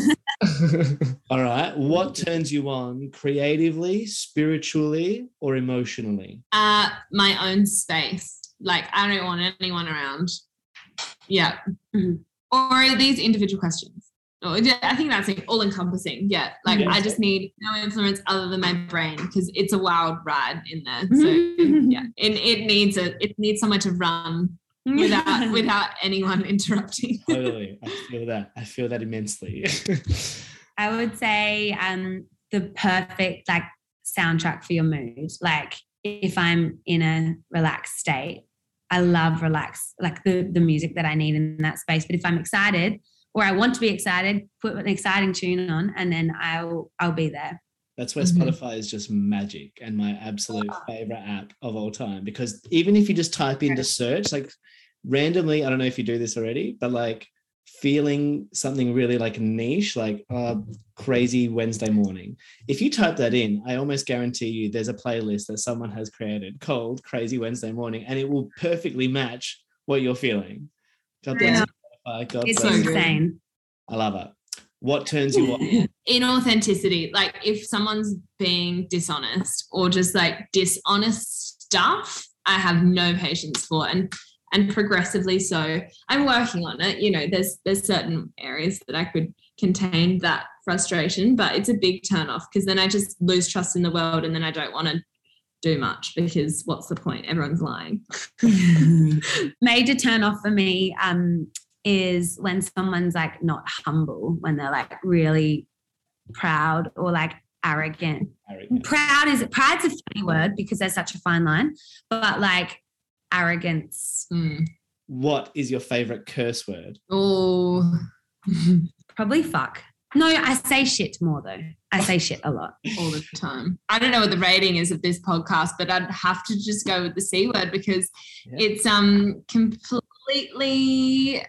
All right. What turns you on creatively, spiritually, or emotionally? Uh, my own space. Like, I don't want anyone around. Yeah. Mm-hmm. Or these individual questions. Or, yeah, I think that's all-encompassing. Yeah. Like, yeah. I just need no influence other than my brain because it's a wild ride in there. So, yeah. And it needs a, it needs somewhere to run without without anyone interrupting. Totally. I feel that. I feel that immensely. I would say um, the perfect, like, soundtrack for your mood. Like, if I'm in a relaxed state, I love relaxed, like the, the music that I need in that space. But if I'm excited or I want to be excited, put an exciting tune on and then I'll I'll be there. That's where mm-hmm. Spotify is just magic and my absolute oh. favorite app of all time. Because even if you just type into search, like randomly, I don't know if you do this already, but like feeling something really like niche, like uh, crazy Wednesday morning. If you type that in, I almost guarantee you there's a playlist that someone has created called Crazy Wednesday Morning, and it will perfectly match what you're feeling. God bless you. God it's bless insane. You. I love it. What turns you on? Inauthenticity. Like if someone's being dishonest or just like dishonest stuff, I have no patience for. And And progressively so. I'm working on it. You know, there's there's certain areas that I could contain that frustration, but it's a big turnoff because then I just lose trust in the world and then I don't want to do much because what's the point? Everyone's lying. Major turnoff for me um, is when someone's like not humble, when they're like really proud or like arrogant. arrogant. Proud is, pride's a funny word because there's such a fine line, but like, arrogance. Mm. What is your favorite curse word? Oh, probably fuck. No, I say shit more though. I say shit a lot. All the time. I don't know what the rating is of this podcast, but I'd have to just go with the C word because yeah. it's um completely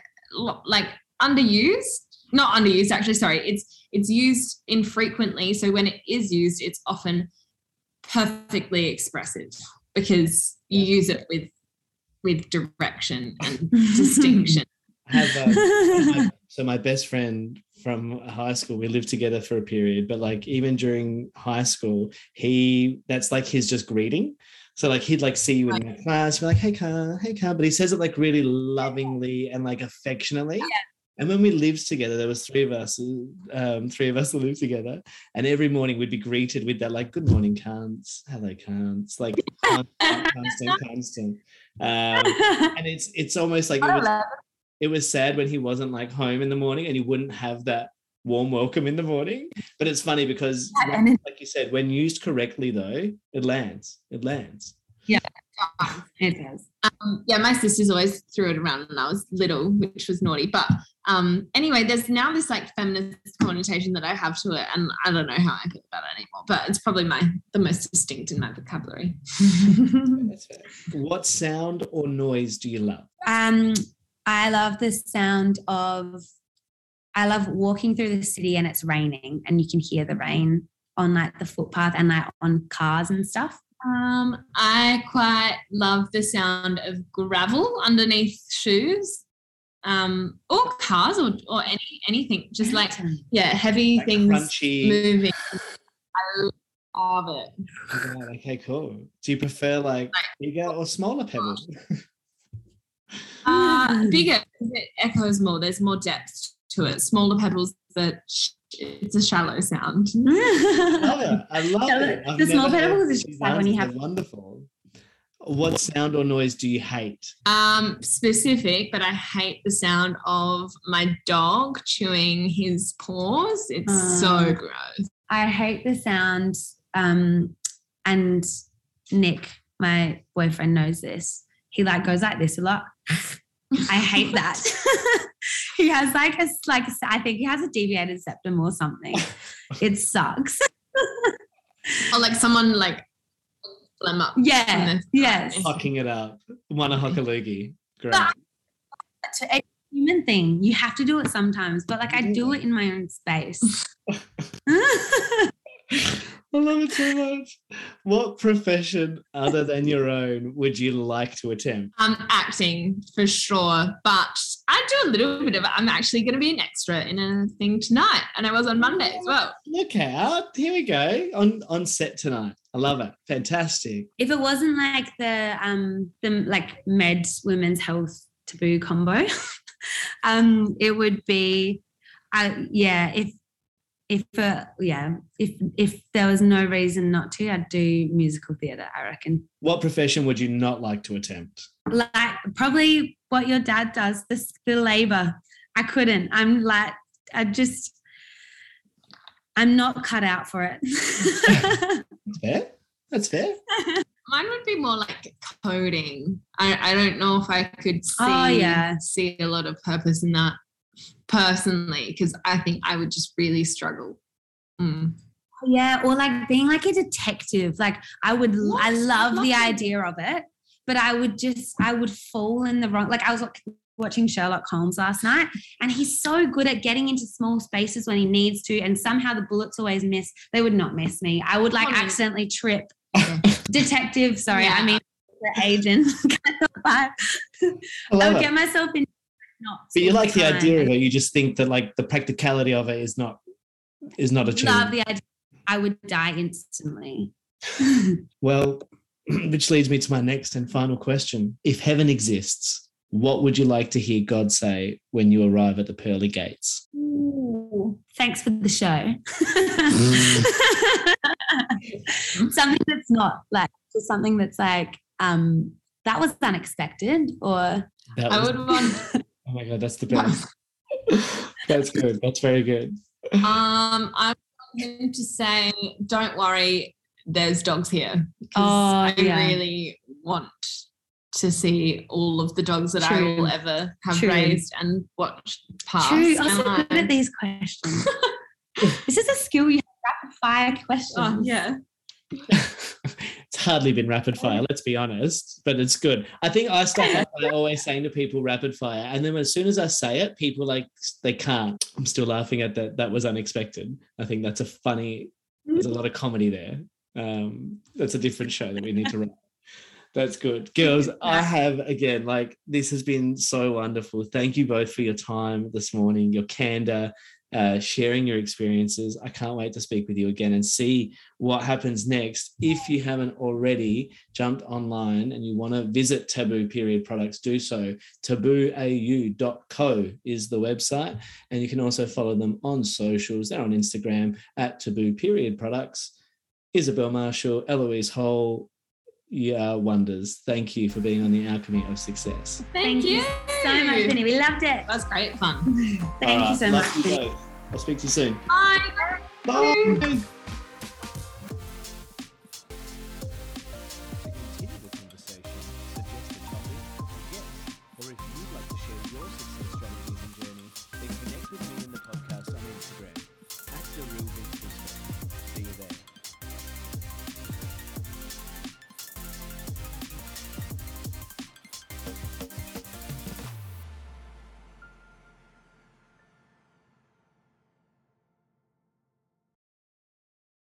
like underused. Not underused, actually, sorry. It's it's used infrequently. So when it is used, it's often perfectly expressive because you yeah. use it with with direction and distinction. I have, um, my, so my best friend from high school, we lived together for a period, but like even during high school, he that's like his just greeting. So like he'd like see you in the class, you're like, hey Carl, hey Carl, but he says it like really lovingly and like affectionately. Yeah. And when we lived together, there was three of us, um, three of us lived together. And every morning we'd be greeted with that, like, good morning, cunts. Hello, cunts. Like, constant, constant, constant. Um, and it's it's almost like it was, it was sad when he wasn't, like, home in the morning and he wouldn't have that warm welcome in the morning. But it's funny because, like, like you said, when used correctly, though, it lands. It lands. Yeah, fun. It does. Um, yeah, my sisters always threw it around when I was little, which was naughty. But um, anyway, there's now this like feminist connotation that I have to it, and I don't know how I feel about it anymore. But it's probably my the most distinct in my vocabulary. That's fair. What sound or noise do you love? Um, I love the sound of. I love walking through the city and it's raining, and you can hear the rain on like the footpath and like on cars and stuff. Um, I quite love the sound of gravel underneath shoes, um, or cars, or or any anything. Just like yeah, heavy like things crunchy. Moving. I love it. Oh, okay, cool. Do you prefer like, like bigger or smaller pebbles? uh, bigger. It echoes more. There's more depth to it. Smaller pebbles, that it's a shallow sound. I love it. I love it. I've the small pebbles is just like when you have wonderful. What sound or noise do you hate? Um, specific, but I hate the sound of my dog chewing his paws. It's um, so gross. I hate the sound, um, and Nick, my boyfriend, knows this. He like goes like this a lot. I hate that. He has like a, like, I think he has a deviated septum or something. It sucks. Or like someone like, phlegm up. Yeah, yes. Hocking it up. Wanna hock a loogie. Great. It's a human thing. You have to do it sometimes, but like I do it in my own space. I love it so much. What profession other than your own would you like to attempt? Um, acting for sure, but I do a little bit of it. I'm actually going to be an extra in a thing tonight, and I was on Monday as well. Look out. Here we go. On on set tonight. I love it. Fantastic. If it wasn't like the um the like meds, women's health taboo combo, um, it would be, uh, yeah, if If uh, yeah, if if there was no reason not to, I'd do musical theatre, I reckon. What profession would you not like to attempt? Like probably what your dad does, the the labour. I couldn't. I'm like, I just, I'm not cut out for it. That's fair. That's fair. Mine would be more like coding. I I don't know if I could see oh, yeah. see a lot of purpose in that. Personally, because I think I would just really struggle. Mm. Yeah, or like being like a detective. Like I would, what? I love the idea of it, but I would just, I would fall in the wrong. Like I was watching Sherlock Holmes last night, and he's so good at getting into small spaces when he needs to, and somehow the bullets always miss. They would not miss me. I would like oh, accidentally no. trip. Yeah. Detective, sorry, yeah. I mean the agent. I, I would it. get myself in. Not but you like the time. idea of it. You just think that like the practicality of it is not is not achieved. Love the idea. I would die instantly. Well, which leads me to my next and final question. If heaven exists, what would you like to hear God say when you arrive at the pearly gates? Ooh, thanks for the show. Something that's not like just something that's like um, that was unexpected, or that I was, would want. Oh my God, that's the best. That's good. That's very good. Um, I want him to say, "Don't worry, there's dogs here." Because oh, I yeah. really want to see all of the dogs that True. I will ever have True. raised and watch pass. True. Also, look at these questions. This is a skill you have, rapid fire questions. Oh, yeah. It's hardly been rapid fire, let's be honest, but it's good. I think I start by always saying to people rapid fire, and then as soon as I say it, people like they can't. I'm still laughing at that. That was unexpected. I think that's a funny, there's a lot of comedy there. Um, that's a different show that we need to run. That's good. Girls, I have, again, like this has been so wonderful. Thank you both for your time this morning, your candor, Uh, sharing your experiences. I can't wait to speak with you again and see what happens next. If you haven't already jumped online and you want to visit Taboo Period Products, do so. taboo a u dot co is the website, and you can also follow them on socials. They're on Instagram at Taboo Period Products. Isobel Marshall, Eloise Hall, you are wonders. Thank you for being on the Alchemy of Success. Thank, Thank you. you so much, Vinny. We loved it. That was great fun. Thank right, you so much. You I'll speak to you soon. Bye. Bye. Bye.